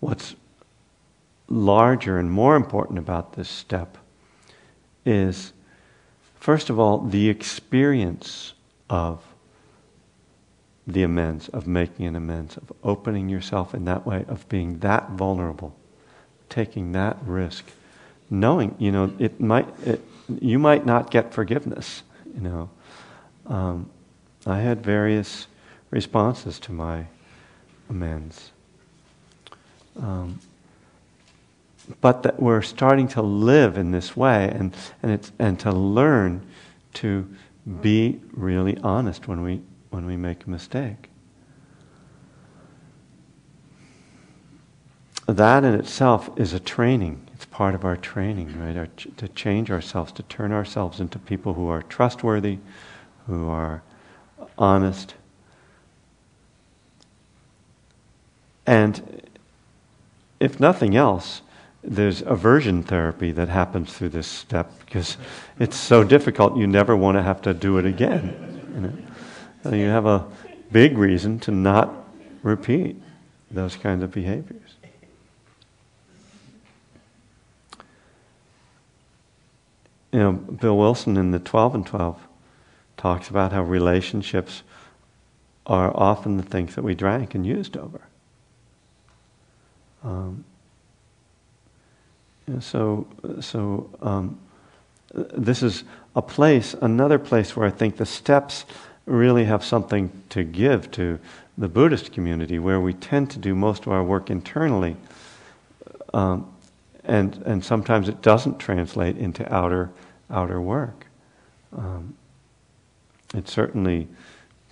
what's larger and more important about this step is, first of all, the experience of the amends, of making an amends, of opening yourself in that way, of being that vulnerable, taking that risk, knowing, you know, you might not get forgiveness, you know. I had various responses to my amends. But that we're starting to live in this way and to learn to be really honest when we make a mistake. That in itself is a training. It's part of our training, right? To change ourselves, to turn ourselves into people who are trustworthy, who are honest. And if nothing else, there's aversion therapy that happens through this step, because it's so difficult you never want to have to do it again. You know? So you have a big reason to not repeat those kinds of behaviors. You know, Bill Wilson in the 12 and 12 talks about how relationships are often the things that we drank and used over. This is another place where I think the steps really have something to give to the Buddhist community, where we tend to do most of our work internally, and sometimes it doesn't translate into outer work. It's certainly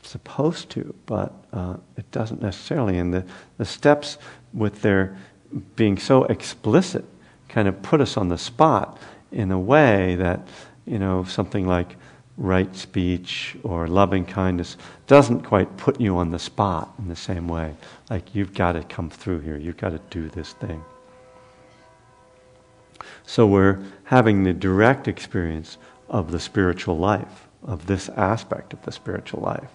supposed to, but it doesn't necessarily. And the steps, with their being so explicit, kind of put us on the spot in a way that, you know, something like right speech or loving kindness doesn't quite put you on the spot in the same way. Like, you've got to come through here, you've got to do this thing. So we're having the direct experience of the spiritual life, of this aspect of the spiritual life,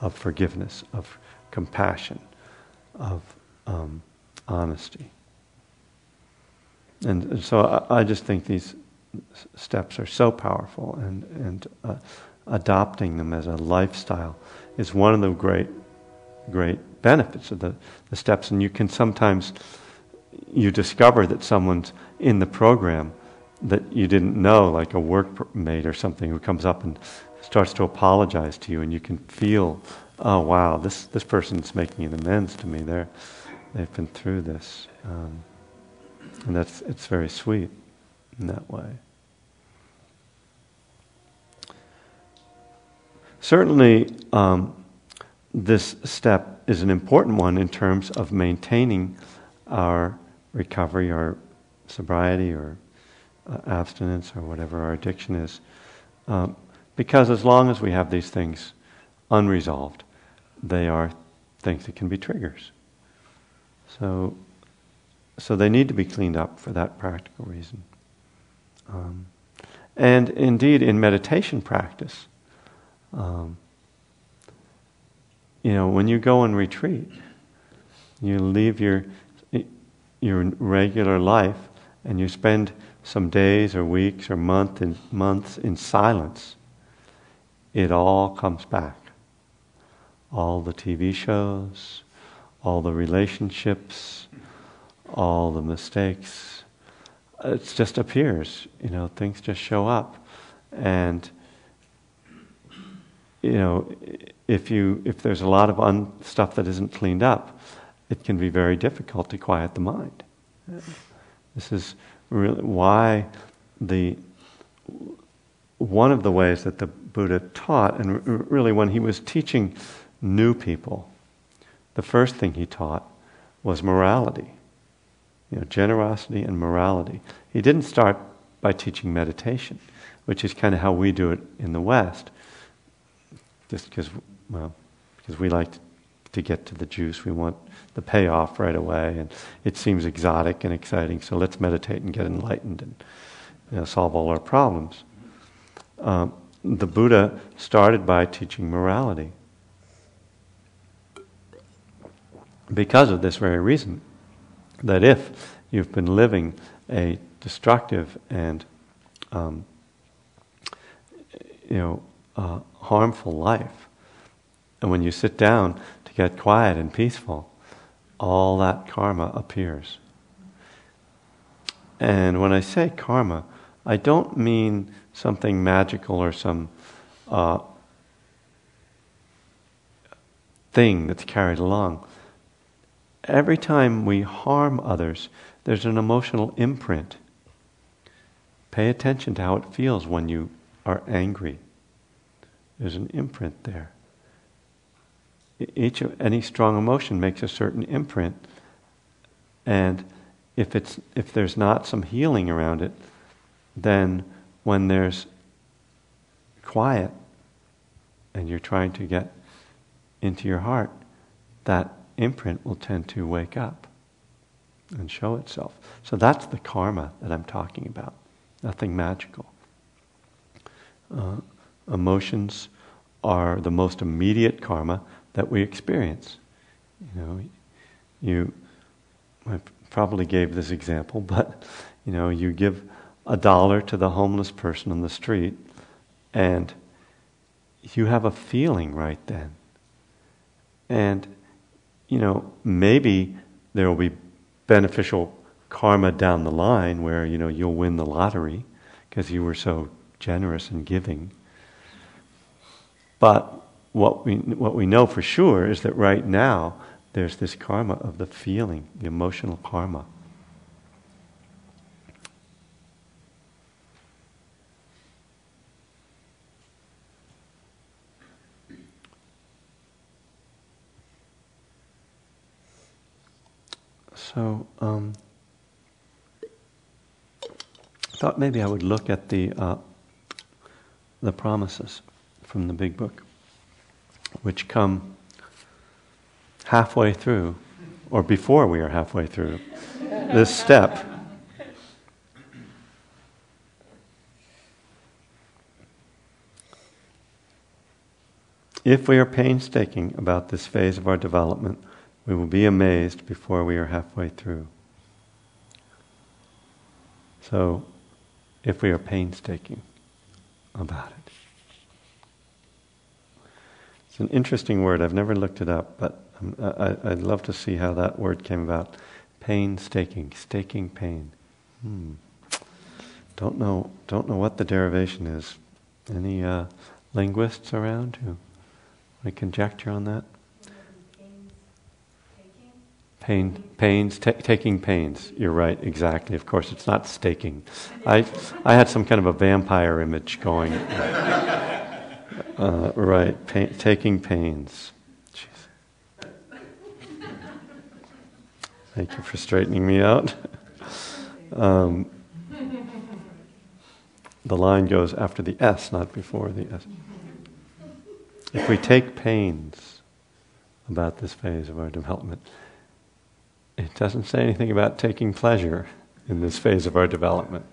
of forgiveness, of compassion, of honesty. And so I just think these steps are so powerful, and adopting them as a lifestyle is one of the great benefits of the steps. And you can sometimes you discover that someone's in the program that you didn't know, like a workmate or something who comes up and starts to apologize to you, and you can feel, oh wow, this person's making an amends to me. They've been through this, and it's very sweet in that way. Certainly, this step is an important one in terms of maintaining our recovery, our sobriety, or abstinence, or whatever our addiction is, because as long as we have these things unresolved, they are things that can be triggers. So they need to be cleaned up for that practical reason. And indeed, in meditation practice, when you go and retreat, you leave your regular life and you spend some days or weeks or months in silence, it all comes back. All the TV shows, all the relationships, all the mistakes, it just appears, things just show up. And if there's a lot of stuff that isn't cleaned up, it can be very difficult to quiet the mind. This is really why one of the ways that the Buddha taught, and really when he was teaching new people, the first thing he taught was morality. Generosity and morality. He didn't start by teaching meditation, which is kind of how we do it in the West. Just because we like to get to the juice, we want the payoff right away, and it seems exotic and exciting. So let's meditate and get enlightened and solve all our problems. The Buddha started by teaching morality because of this very reason, that if you've been living a destructive and harmful life, and when you sit down to get quiet and peaceful, all that karma appears. And when I say karma, I don't mean something magical or some thing that's carried along. Every time we harm others, there's an emotional imprint. Pay attention to how it feels when you are angry. There's an imprint there. Any strong emotion makes a certain imprint, and if there's not some healing around it, then when there's quiet and you're trying to get into your heart, that imprint will tend to wake up and show itself. So that's the karma that I'm talking about. Nothing magical. Emotions are the most immediate karma that we experience. I probably gave this example, but you give $1 to the homeless person on the street, and you have a feeling right then. And maybe there will be beneficial karma down the line where you'll win the lottery because you were so generous and giving. But what we know for sure is that right now there's this karma of the feeling, the emotional karma. So I thought maybe I would look at the promises from the Big Book, which come halfway through, or before we are halfway through, this step. If we are painstaking about this phase of our development, we will be amazed before we are halfway through. So, if we are painstaking about it. An interesting word. I've never looked it up, but I'd love to see how that word came about. Painstaking, staking pain. Don't know what the derivation is. Any linguists around who want to conjecture on that? Taking pains. You're right, exactly. Of course, it's not staking. I had some kind of a vampire image going. Right, taking pains. Jeez. Thank you for straightening me out. The line goes after the S, not before the S. If we take pains about this phase of our development, it doesn't say anything about taking pleasure in this phase of our development.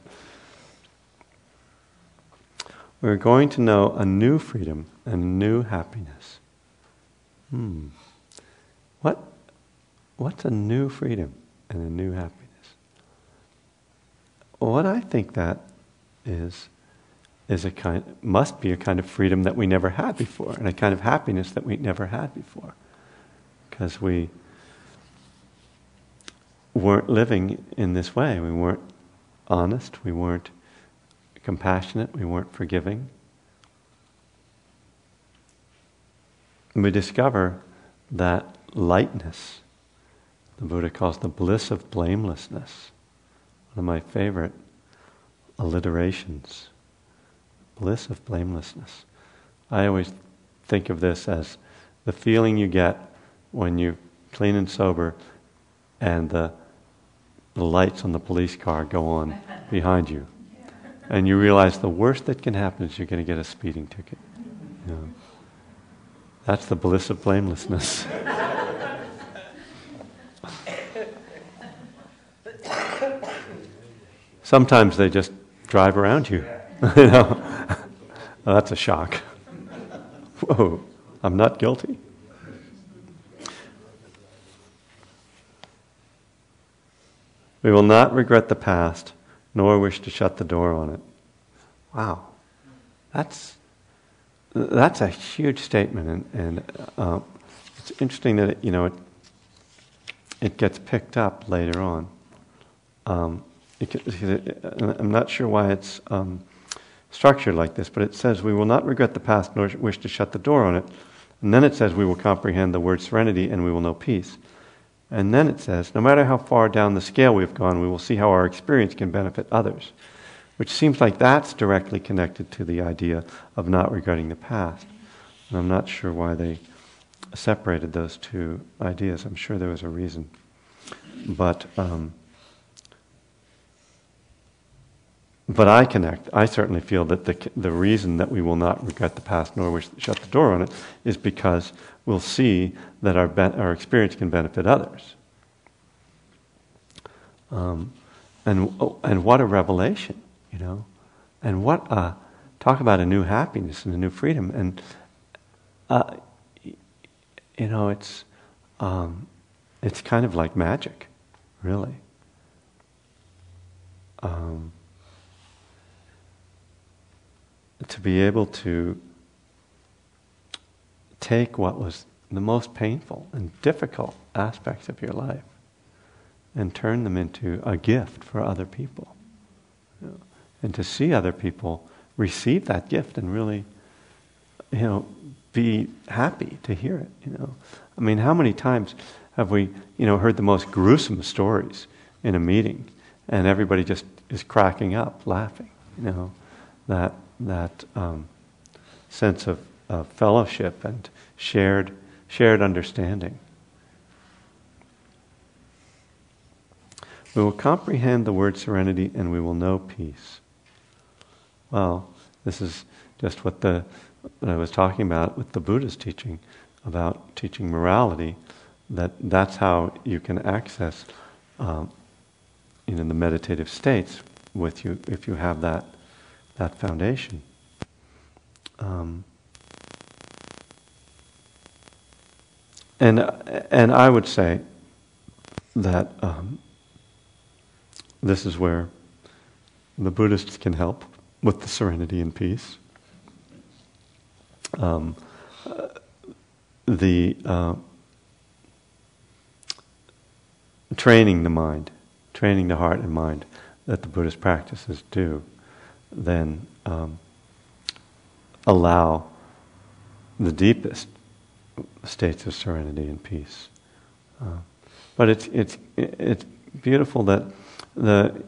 We're going to know a new freedom and new happiness. What's a new freedom and a new happiness? What I think that is must be a kind of freedom that we never had before, and a kind of happiness that we never had before, because we weren't living in this way. We weren't honest, we weren't compassionate, we weren't forgiving. And we discover that lightness, the Buddha calls the bliss of blamelessness, one of my favorite alliterations, bliss of blamelessness. I always think of this as the feeling you get when you're clean and sober and the lights on the police car go on behind you, and you realize the worst that can happen is you're going to get a speeding ticket. You know, that's the bliss of blamelessness. Sometimes they just drive around you. You know? Oh, that's a shock. Whoa, I'm not guilty. We will not regret the past, nor wish to shut the door on it. Wow, that's a huge statement, and it's interesting that it gets picked up later on. I'm not sure why it's structured like this, but it says we will not regret the past, nor wish to shut the door on it, and then it says we will comprehend the word serenity, and we will know peace. And then it says, no matter how far down the scale we've gone, we will see how our experience can benefit others, which seems like that's directly connected to the idea of not regretting the past. And I'm not sure why they separated those two ideas. I'm sure there was a reason. But I connect. I certainly feel that the reason that we will not regret the past nor wish to shut the door on it is because we'll see that our experience can benefit others. And what a revelation, you know, and what a talk about a new happiness and a new freedom. And it's kind of like magic, really. To be able to take what was the most painful and difficult aspects of your life and turn them into a gift for other people. You know, and to see other people receive that gift and really, you know, be happy to hear it, you know. I mean, how many times have we, you know, heard the most gruesome stories in a meeting and everybody just is cracking up, laughing, you know, that sense of fellowship and shared understanding. We will comprehend the word serenity, and we will know peace. Well, this is just what I was talking about with the Buddha's teaching about teaching morality. That's how you can access, the meditative states with you if you have that foundation. And I would say that this is where the Buddhists can help with the serenity and peace. training the mind, training the heart and mind that the Buddhist practices do, then allow the deepest states of serenity and peace. But it's beautiful that the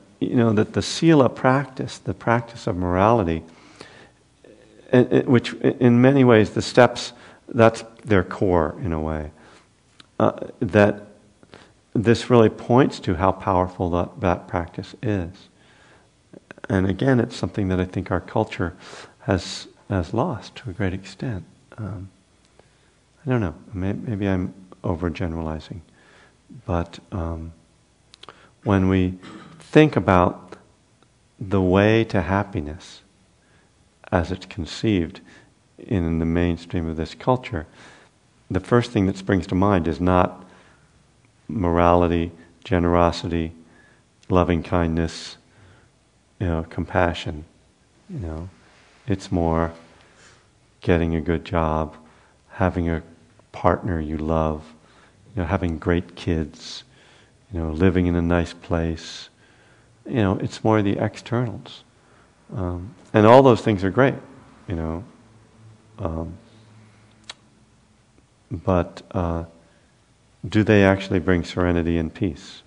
sila practice, the practice of morality, which in many ways the steps, that's their core in a way. That this really points to how powerful that practice is. And again, it's something that I think our culture has lost to a great extent. I don't know, maybe I'm overgeneralizing, but when we think about the way to happiness as it's conceived in the mainstream of this culture, the first thing that springs to mind is not morality, generosity, loving kindness, compassion. It's more getting a good job, having a partner you love, having great kids, living in a nice place. It's more the externals, and all those things are great, but do they actually bring serenity and peace?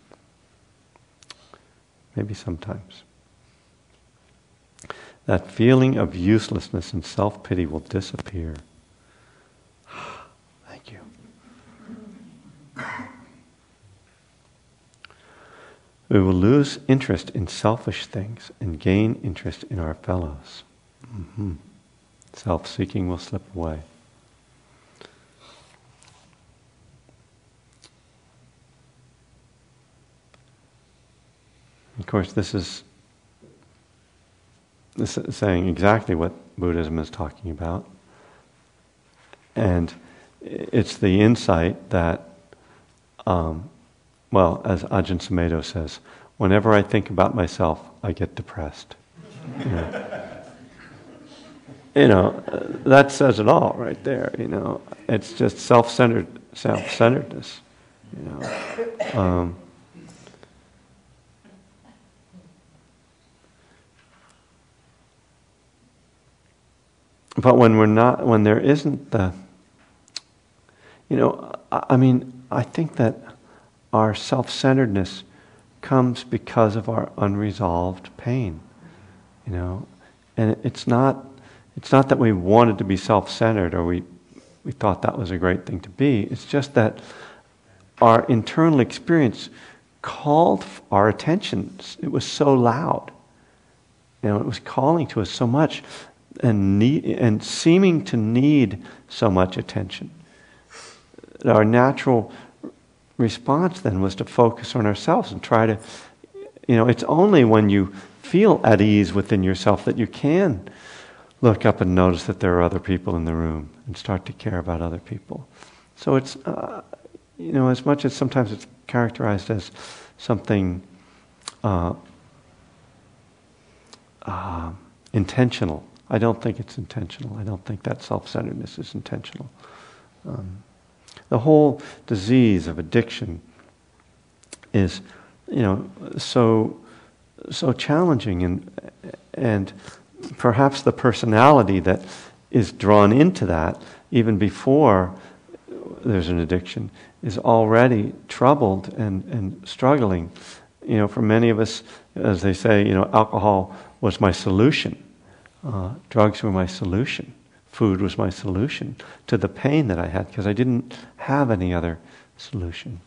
Maybe sometimes. That feeling of uselessness and self-pity will disappear. Thank you. We will lose interest in selfish things and gain interest in our fellows. Mm-hmm. Self-seeking will slip away. Of course, this is saying exactly what Buddhism is talking about. And it's the insight that, as Ajahn Sumedho says, whenever I think about myself, I get depressed. That says it all right there. It's just self-centeredness. But when there isn't the, I think that our self-centeredness comes because of our unresolved pain, and it's not that we wanted to be self-centered or we thought that was a great thing to be. It's just that our internal experience called our attention. It was so loud, it was calling to us so much. And seeming to need so much attention. Our natural response then was to focus on ourselves and try to, it's only when you feel at ease within yourself that you can look up and notice that there are other people in the room and start to care about other people. So it's, as much as sometimes it's characterized as something intentional, I don't think it's intentional. I don't think that self-centeredness is intentional. The whole disease of addiction is, so challenging, and perhaps the personality that is drawn into that, even before there's an addiction, is already troubled and struggling. For many of us, as they say, alcohol was my solution. Drugs were my solution. Food was my solution to the pain that I had, because I didn't have any other solution.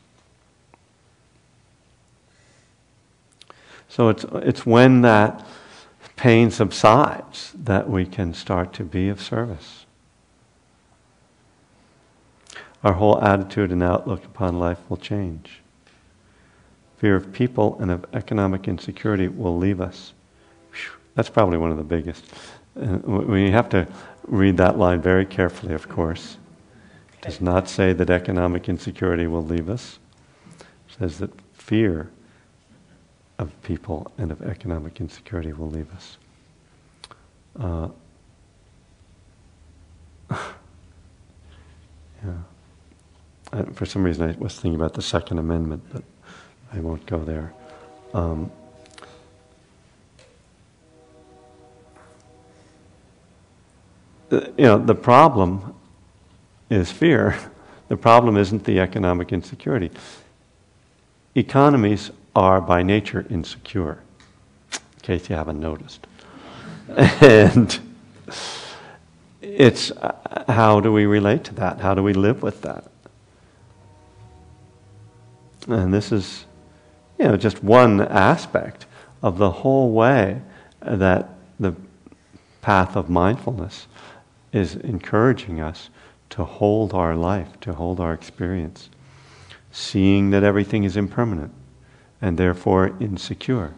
So it's when that pain subsides that we can start to be of service. Our whole attitude and outlook upon life will change. Fear of people and of economic insecurity will leave us. That's probably one of the biggest. We have to read that line very carefully, of course. It does not say that economic insecurity will leave us. It says that fear of people and of economic insecurity will leave us. Yeah. For some reason I was thinking about the Second Amendment, but I I won't go there. The problem is fear. The problem isn't the economic insecurity. Economies are by nature insecure, in case you haven't noticed. And it's how do we relate to that? How do we live with that? And this is, just one aspect of the whole way that the path of mindfulness is encouraging us to hold our life, to hold our experience, seeing that everything is impermanent and therefore insecure,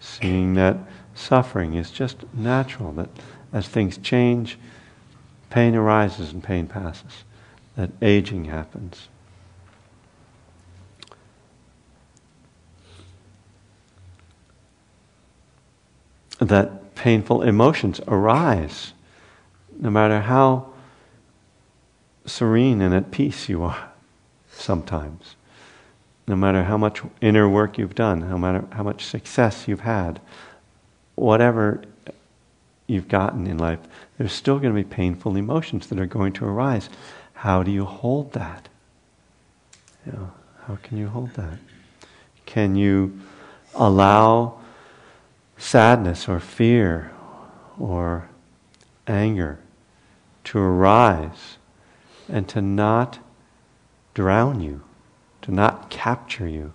seeing that suffering is just natural, that as things change, pain arises and pain passes, that aging happens. That painful emotions arise, no matter how serene and at peace you are sometimes, no matter how much inner work you've done, no matter how much success you've had, whatever you've gotten in life, there's still going to be painful emotions that are going to arise. How do you hold that? How can you hold that? Can you allow sadness or fear or anger to arise and to not drown you, to not capture you?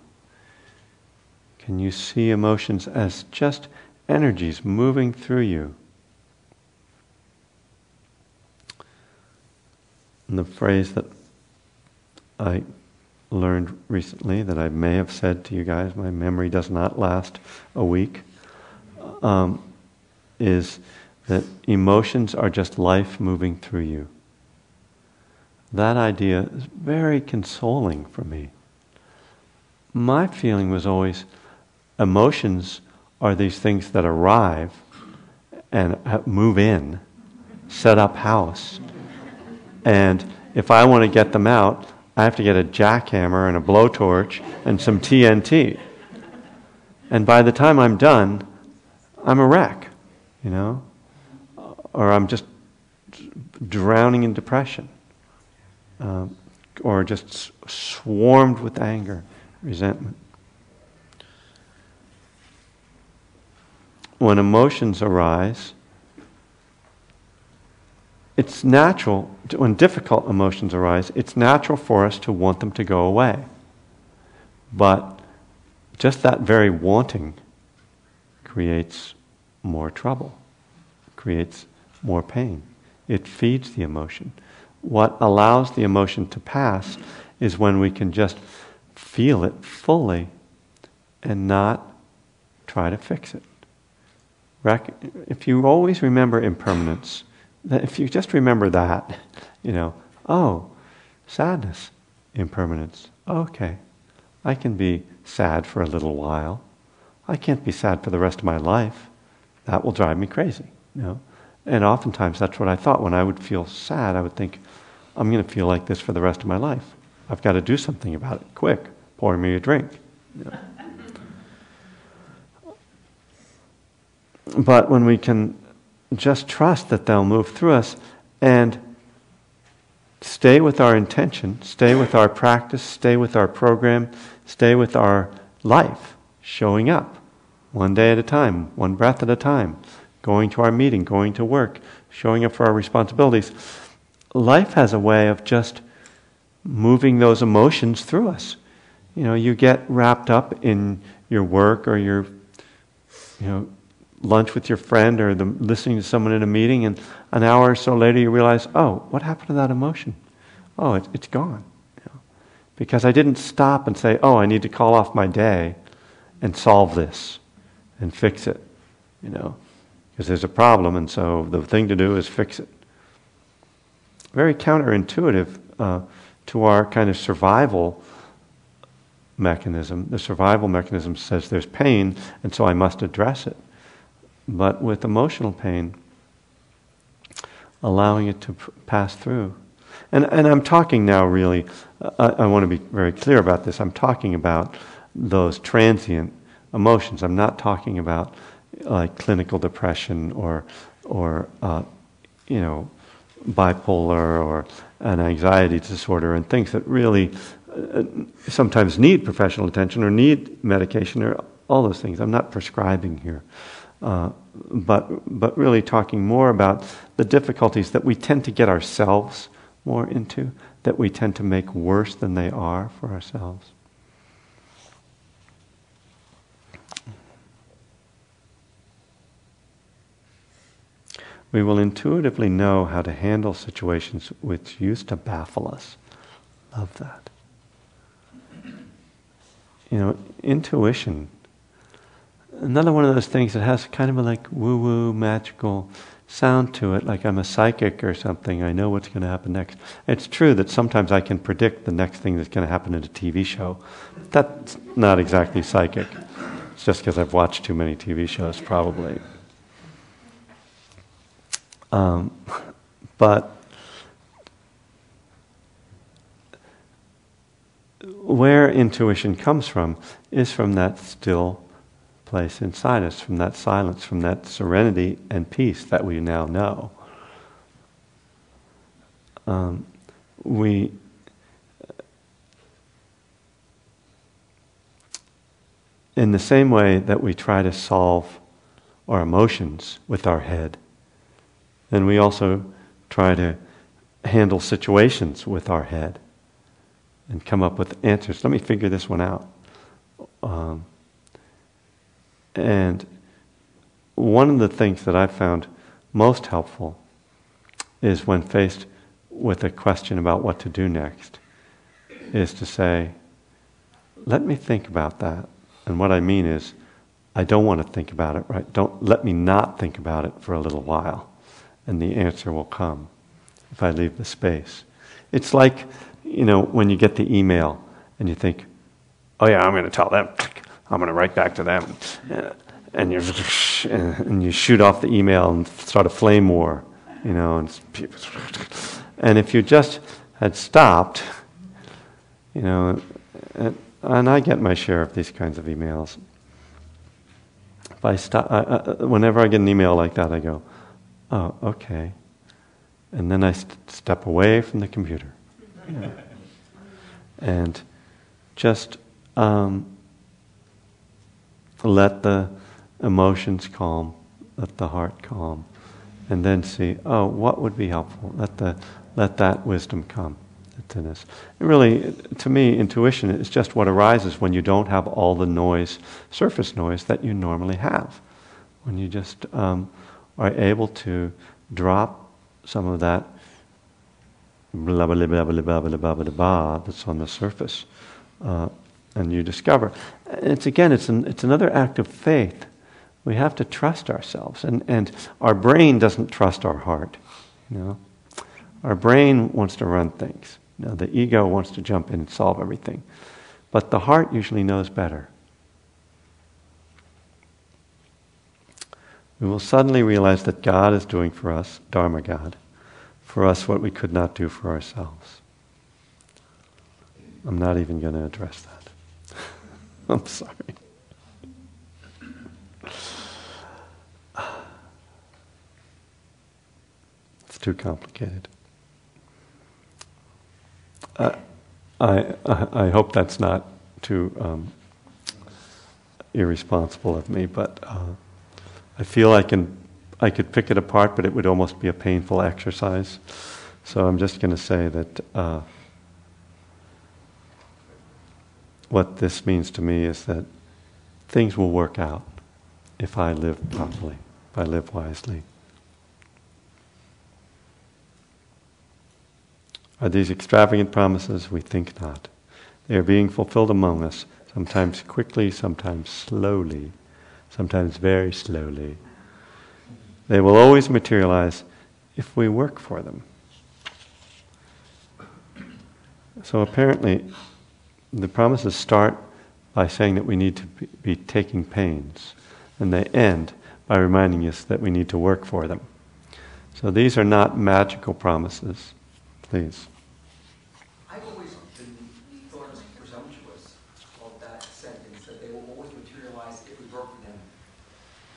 Can you see emotions as just energies moving through you? And the phrase that I learned recently that I may have said to you guys, my memory does not last a week, is that emotions are just life moving through you. That idea is very consoling for me. My feeling was always emotions are these things that arrive and move in, set up house. And if I want to get them out, I have to get a jackhammer and a blowtorch and some TNT. And by the time I'm done, I'm a wreck, or I'm just drowning in depression, or just swarmed with anger, resentment. When emotions arise, it's natural, when difficult emotions arise, it's natural for us to want them to go away. But just that very wanting creates more trouble, creates more pain. It feeds the emotion. What allows the emotion to pass is when we can just feel it fully and not try to fix it. If you always remember impermanence, if you just remember that, oh, sadness, impermanence. Okay, I can be sad for a little while. I can't be sad for the rest of my life. That will drive me crazy. And oftentimes that's what I thought. When I would feel sad, I would think, I'm going to feel like this for the rest of my life. I've got to do something about it. Quick, pour me a drink. But when we can just trust that they'll move through us and stay with our intention, stay with our practice, stay with our program, stay with our life, showing up one day at a time, one breath at a time, going to our meeting, going to work, showing up for our responsibilities. Life has a way of just moving those emotions through us. You get wrapped up in your work or your, lunch with your friend or listening to someone in a meeting, and an hour or so later you realize, oh, what happened to that emotion? Oh, it's gone. Because I didn't stop and say, oh, I need to call off my day and solve this and fix it, because there's a problem, and so the thing to do is fix it. Very counterintuitive to our kind of survival mechanism. The survival mechanism says there's pain, and so I must address it. But with emotional pain, allowing it to pass through. And I'm talking now really, I want to be very clear about this, I'm talking about those transient emotions. I'm not talking about like clinical depression or you know, bipolar or an anxiety disorder and things that really sometimes need professional attention or need medication or all those things. I'm not prescribing here, but really talking more about the difficulties that we tend to get ourselves more into, that we tend to make worse than they are for ourselves. We will intuitively know how to handle situations which used to baffle us. Love that. You know, intuition, another one of those things that has kind of a like woo-woo magical sound to it, like I'm a psychic or something, I know what's going to happen next. It's true that sometimes I can predict the next thing that's going to happen in a TV show. That's not exactly psychic. It's just because I've watched too many TV shows, probably. But where intuition comes from is from that still place inside us, from that silence, from that serenity and peace that we now know. In the same way that we try to solve our emotions with our head, then we also try to handle situations with our head and come up with answers. Let me figure this one out. And one of the things that I found most helpful is when faced with a question about what to do next, is to say, let me think about that. And what I mean is, I don't want to think about it, right? Don't let me not think about it for a little while, and the answer will come if I leave the space. It's like, you know, when you get the email and you think, oh yeah, I'm going to tell them. I'm going to write back to them. And you shoot off the email and start a flame war, you know. And if you just had stopped, you know, and I get my share of these kinds of emails. If I stop, whenever I get an email like that, I go, oh, okay. And then I step away from the computer. Yeah. And just let the emotions calm, let the heart calm, and then see, oh, what would be helpful? Let that wisdom come to us. And really, to me, intuition is just what arises when you don't have all the noise, surface noise, that you normally have. When you just are able to drop some of that blah, blah, blah, blah, blah, blah, blah, blah, blah, blah that's on the surface, and you discover. It's another act of faith. We have to trust ourselves, and our brain doesn't trust our heart. You know, our brain wants to run things. You know, the ego wants to jump in and solve everything, but the heart usually knows better. We will suddenly realize that God is doing for us, Dharma God, for us what we could not do for ourselves. I'm not even going to address that. I'm sorry. It's too complicated. I hope that's not too irresponsible of me, but I feel I could pick it apart, but it would almost be a painful exercise. So I'm just going to say that what this means to me is that things will work out if I live properly, if I live wisely. Are these extravagant promises? We think not. They are being fulfilled among us, sometimes quickly, sometimes slowly, sometimes very slowly. They will always materialize if we work for them. So apparently, the promises start by saying that we need to be taking pains, and they end by reminding us that we need to work for them. So these are not magical promises. please. I've always thought it was presumptuous of that sentence, that they will always materialize if we work for them,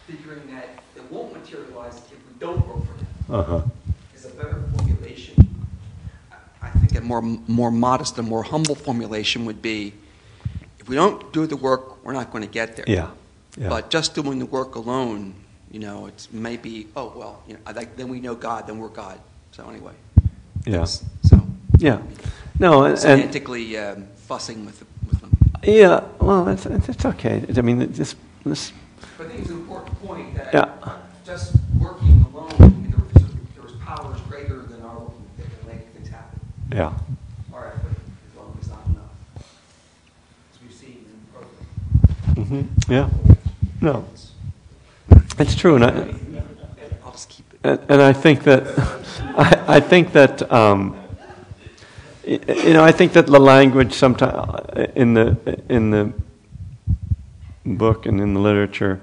figuring that they won't materialize if we don't work for them. Uh-huh. Is a better formulation. I think a more modest and more humble formulation would be, if we don't do the work, we're not going to get there. Yeah. Yeah. But just doing the work alone, you know, it's maybe, oh, well, you know, then we know God, then we're God. So anyway. Yeah. So. Yeah. No, and semantically fussing with them. Yeah. Well, that's okay. I mean, this. But I think it's an important point that yeah. just working alone, I mean, there was powers greater than our own that can make things happen. Yeah. Our effort alone is not enough, as we've seen in the program. Mm-hmm. Yeah. No. It's true, and I'll just keep it. And I think that I think that the language sometimes in the book and in the literature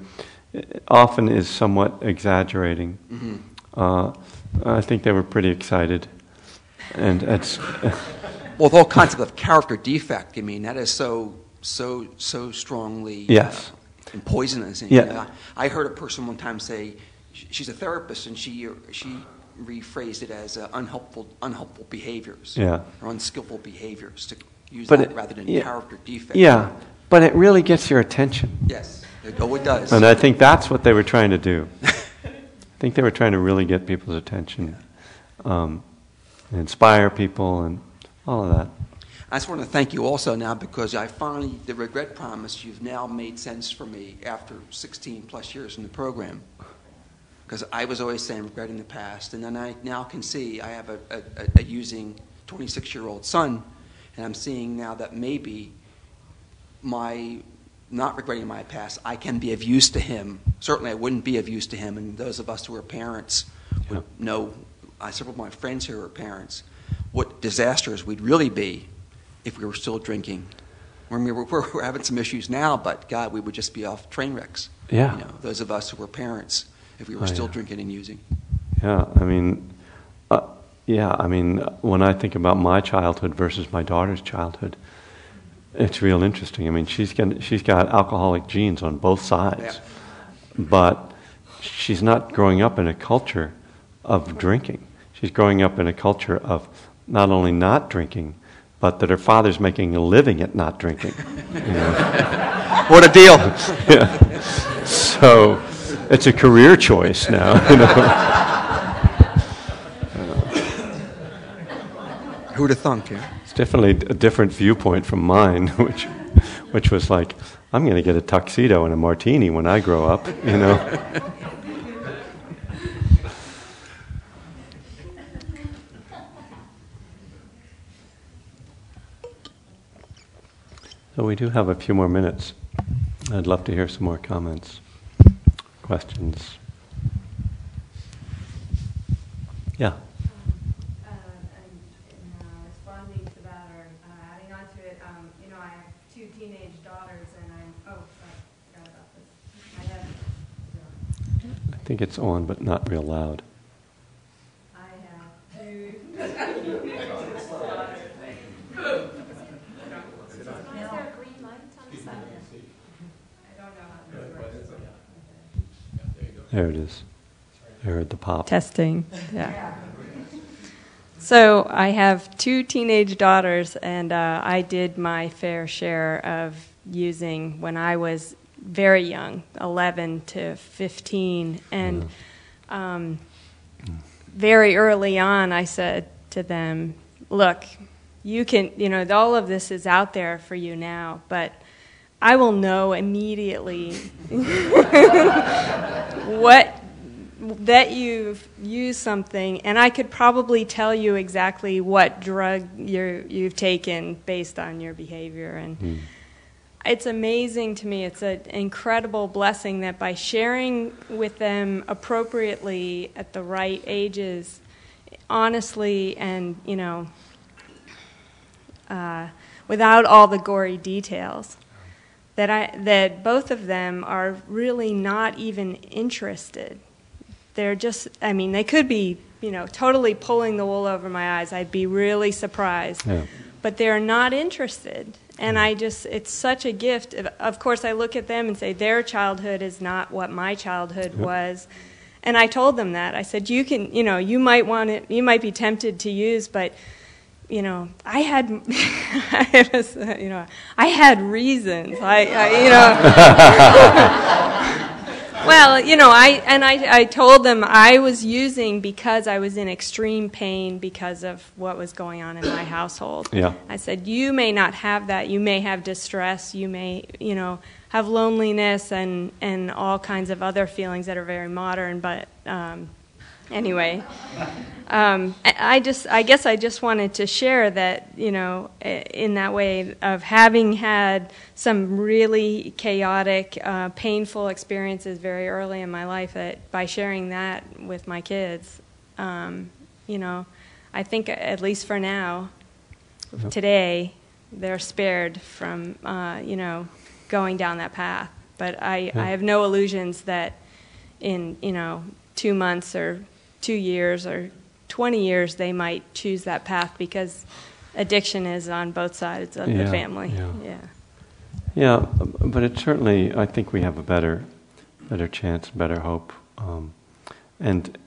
often is somewhat exaggerating. Mm-hmm. I think they were pretty excited, and it's well, the whole concept of character defect. I mean, that is so strongly yes. And poisonous. And yeah. You know, I heard a person one time say, she's a therapist, and she rephrased it as unhelpful behaviors, yeah. or unskillful behaviors, to use rather than yeah. character defects. Yeah, but it really gets your attention. Yes, it does. And I think that's what they were trying to do. I think they were trying to really get people's attention, and inspire people, and all of that. I just want to thank you also now, because I finally, the regret promise, you've now made sense for me after 16 plus years in the program. Because I was always saying regret in the past, and then I now can see I have a using 26-year-old son, and I'm seeing now that maybe my not regretting my past, I can be of use to him. Certainly I wouldn't be of use to him, and those of us who are parents would yeah. know, several of my friends here are parents, what disasters we'd really be if we were still drinking. I mean, we're having some issues now, but God, we would just be off train wrecks. Yeah. You know, those of us who were parents, if we were still yeah. drinking and using. Yeah, I mean, when I think about my childhood versus my daughter's childhood, it's real interesting. I mean, she's got alcoholic genes on both sides, yeah. but she's not growing up in a culture of drinking. She's growing up in a culture of not only not drinking, but that her father's making a living at not drinking. You know? What a deal. Yeah. So it's a career choice now. You know? Who'd have thunk, yeah? It's definitely a different viewpoint from mine, which was like, I'm going to get a tuxedo and a martini when I grow up, you know. So we do have a few more minutes. I'd love to hear some more comments, questions. Yeah. And responding to that, or adding on to it, you know, I have two teenage daughters, and I forgot about this. My head is on. I think it's on, but not real loud. I have two teenage daughters. There it is. I heard the pop. Testing, yeah. So I have two teenage daughters, and I did my fair share of using when I was very young, 11 to 15. And very early on, I said to them, look, you can, you know, all of this is out there for you now, but I will know immediately that you've used something, and I could probably tell you exactly what drug you've taken based on your behavior. And it's amazing to me. It's an incredible blessing that by sharing with them appropriately at the right ages, honestly, and you know, without all the gory details, that both of them are really not even interested. they're just, I mean, they could be, you know, totally pulling the wool over my eyes. I'd be really surprised. Yeah. But they're not interested. And I just, it's such a gift. Of course, I look at them and say, their childhood is not what my childhood was. And I told them that. I said, you can, you know, you might want it, you might be tempted to use, but, you know, I had, you know, I had reasons. I you know. Well, you know, I told them I was using because I was in extreme pain because of what was going on in my household. Yeah. I said, you may not have that. You may have distress. You may, you know, have loneliness and all kinds of other feelings that are very modern. But anyway, I guess I just wanted to share that, you know, in that way of having had some really chaotic, painful experiences very early in my life, that by sharing that with my kids, you know, I think at least for now, today, they're spared from, you know, going down that path. But I have no illusions that in, you know, 2 months or 2 years or 20 years, they might choose that path, because addiction is on both sides of the family. Yeah, but it certainly, I think we have a better chance, better hope. And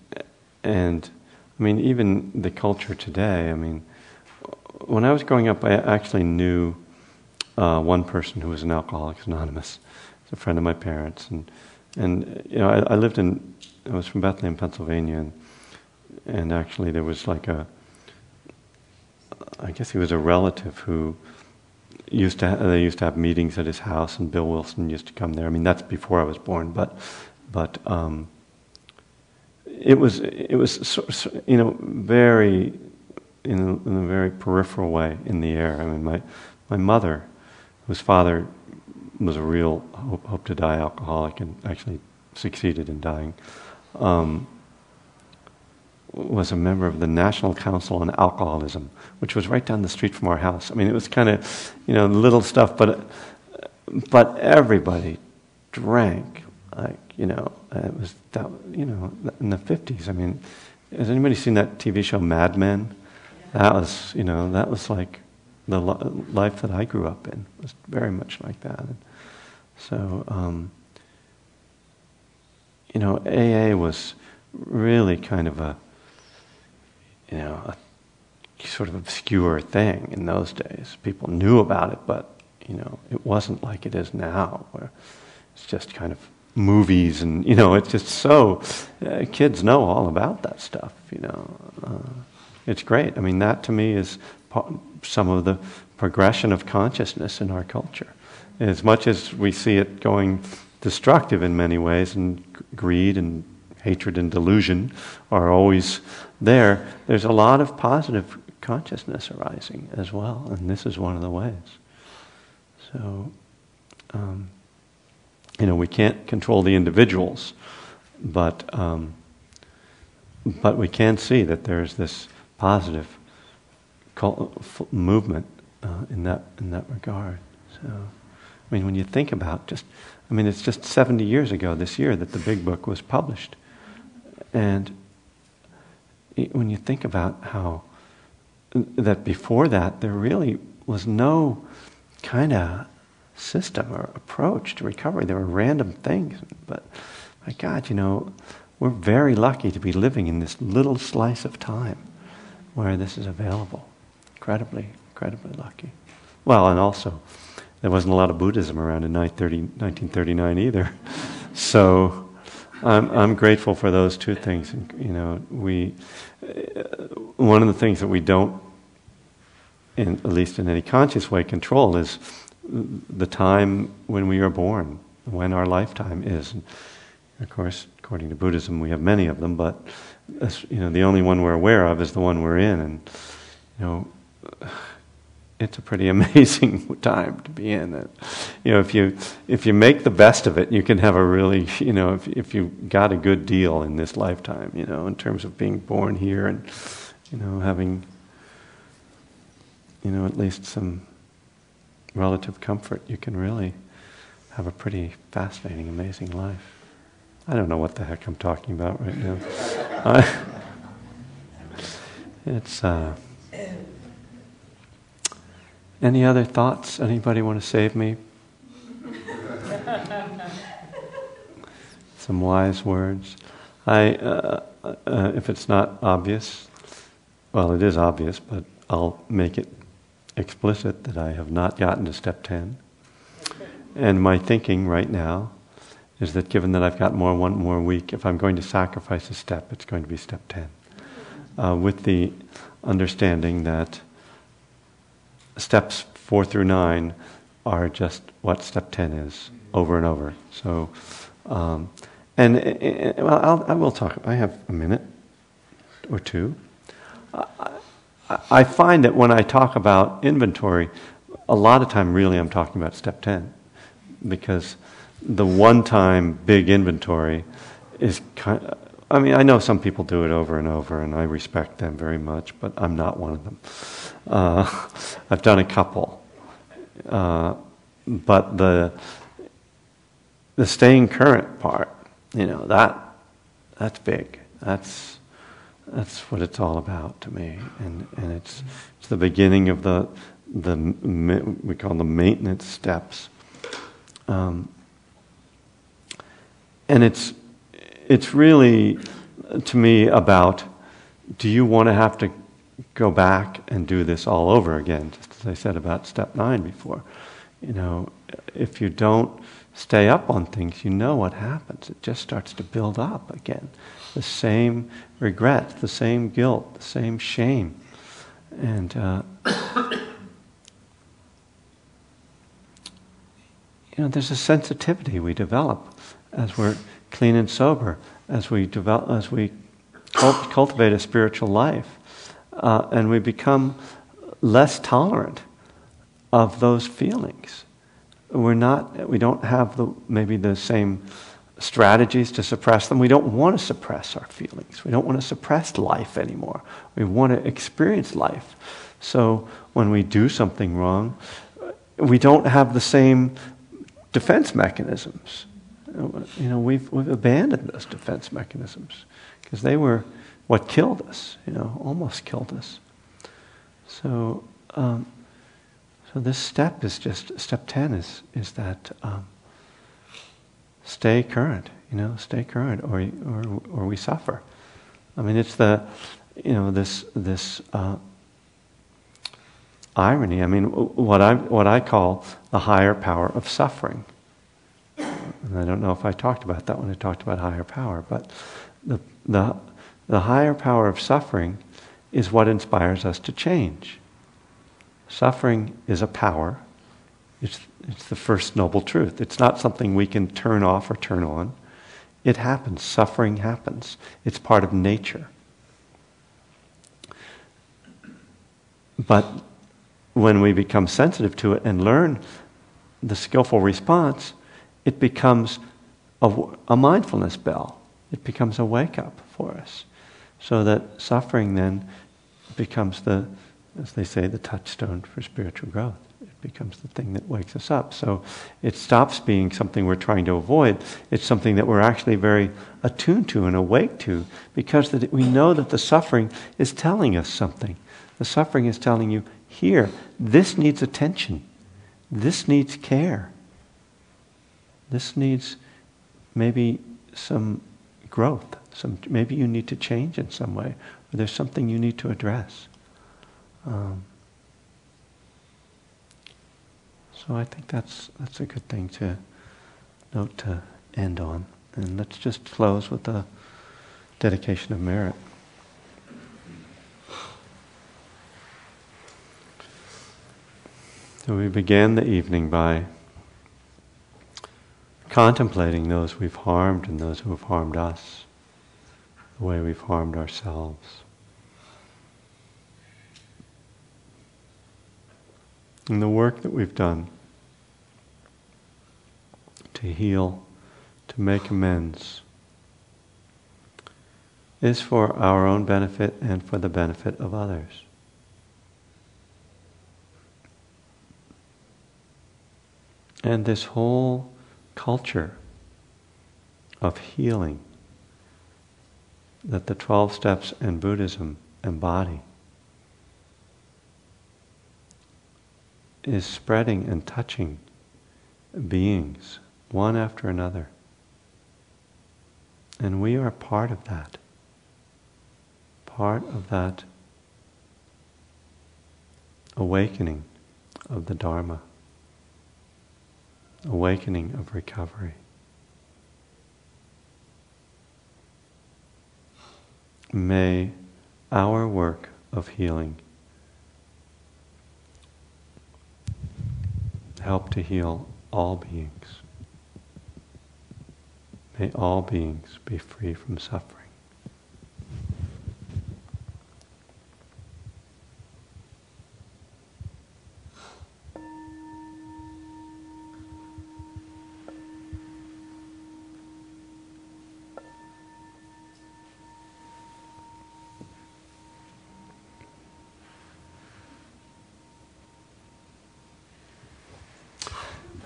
I mean, even the culture today, I mean, when I was growing up, I actually knew one person who was an Alcoholics Anonymous. It's a friend of my parents. And you know, I lived in, I was from Bethlehem, Pennsylvania, and actually there was like a, I guess he was a relative who used to have meetings at his house, and Bill Wilson used to come there. I mean, that's before I was born, but it was you know, very in a very peripheral way in the air. I mean, my mother, whose father was a real hope to die alcoholic and actually succeeded in dying, was a member of the National Council on Alcoholism, which was right down the street from our house. I mean, it was kind of, you know, little stuff, but everybody drank, like, you know, it was that, you know, in the 50s. I mean, has anybody seen that TV show Mad Men? That was, you know, that was like the life that I grew up in. It was very much like that. And so, you know, AA was really kind of a, you know, a sort of obscure thing in those days. People knew about it, but, you know, it wasn't like it is now, where it's just kind of movies and, you know, it's just so, kids know all about that stuff, you know. It's great. I mean, that to me is some of the progression of consciousness in our culture. As much as we see it going destructive in many ways, and greed and hatred and delusion are always there, there's a lot of positive consciousness arising as well, and this is one of the ways. So, you know, we can't control the individuals, but we can see that there's this positive movement in that regard. So, I mean, when you think about just, I mean, it's just 70 years ago this year that the Big Book was published, and when you think about how that before that there really was no kind of system or approach to recovery. There were random things, but my God, you know, we're very lucky to be living in this little slice of time where this is available. Incredibly, incredibly lucky. Well, and also, there wasn't a lot of Buddhism around in 1939 either. So I'm grateful for those two things. And, you know, one of the things that we don't, at least in any conscious way, control is the time when we are born, when our lifetime is. And of course, according to Buddhism, we have many of them, but, you know, the only one we're aware of is the one we're in. And, you know, it's a pretty amazing time to be in. You know, if you make the best of it, you can have a really, you know, if you got a good deal in this lifetime, you know, in terms of being born here and, you know, having, you know, at least some relative comfort, you can really have a pretty fascinating, amazing life. I don't know what the heck I'm talking about right now. Any other thoughts? Anybody want to save me? Some wise words. If it's not obvious, well, it is obvious, but I'll make it explicit that I have not gotten to step 10. And my thinking right now is that given that I've got one more week, if I'm going to sacrifice a step, it's going to be step 10. With the understanding that steps 4 through 9 are just what step 10 is, over and over. So, I will talk. I have a minute or two. I find that when I talk about inventory, a lot of time really I'm talking about step 10, because the one-time big inventory is kind of, I mean, I know some people do it over and over, and I respect them very much, but I'm not one of them. I've done a couple. But the staying current part, you know, that's big. That's what it's all about to me, and it's the beginning of the we call the maintenance steps, and it's really to me about, do you want to have to go back and do this all over again? Just as I said about step 9 before, you know, if you don't stay up on things, you know what happens. It just starts to build up again. The same regret, the same guilt, the same shame. And, you know, there's a sensitivity we develop as we're clean and sober, as we develop, as we cultivate a spiritual life, and we become less tolerant of those feelings. We don't have maybe the same strategies to suppress them. We don't want to suppress our feelings. We don't want to suppress life anymore. We want to experience life. So when we do something wrong, we don't have the same defense mechanisms. You know, we've abandoned those defense mechanisms because they were what killed us, you know, almost killed us. So, so this step is just, step 10 is that stay current, you know, stay current, or we suffer. I mean, it's the, you know, this irony. I mean, what I call the higher power of suffering. And I don't know if I talked about that when I talked about higher power, but the higher power of suffering is what inspires us to change. Suffering is a power. It's the first noble truth. It's not something we can turn off or turn on. It happens. Suffering happens. It's part of nature. But when we become sensitive to it and learn the skillful response, it becomes a mindfulness bell. It becomes a wake-up for us. So that suffering then becomes the, as they say, the touchstone for spiritual growth. It becomes the thing that wakes us up. So it stops being something we're trying to avoid. It's something that we're actually very attuned to and awake to, because that we know that the suffering is telling us something. The suffering is telling you, here, this needs attention. This needs care. This needs maybe some growth. Maybe you need to change in some way, or there's something you need to address. So I think that's a good thing to note to end on. And let's just close with a dedication of merit. So we began the evening by contemplating those we've harmed and those who have harmed us, the way we've harmed ourselves. And the work that we've done to heal, to make amends, is for our own benefit and for the benefit of others. And this whole culture of healing that the 12 steps in Buddhism embody is spreading and touching beings one after another. And we are part of that awakening of the Dharma, awakening of recovery. May our work of healing help to heal all beings. May all beings be free from suffering.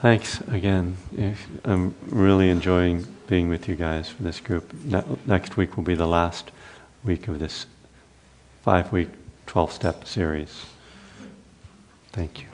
Thanks again. I'm really enjoying being with you guys for this group. Next week will be the last week of this 5-week 12-step series. Thank you.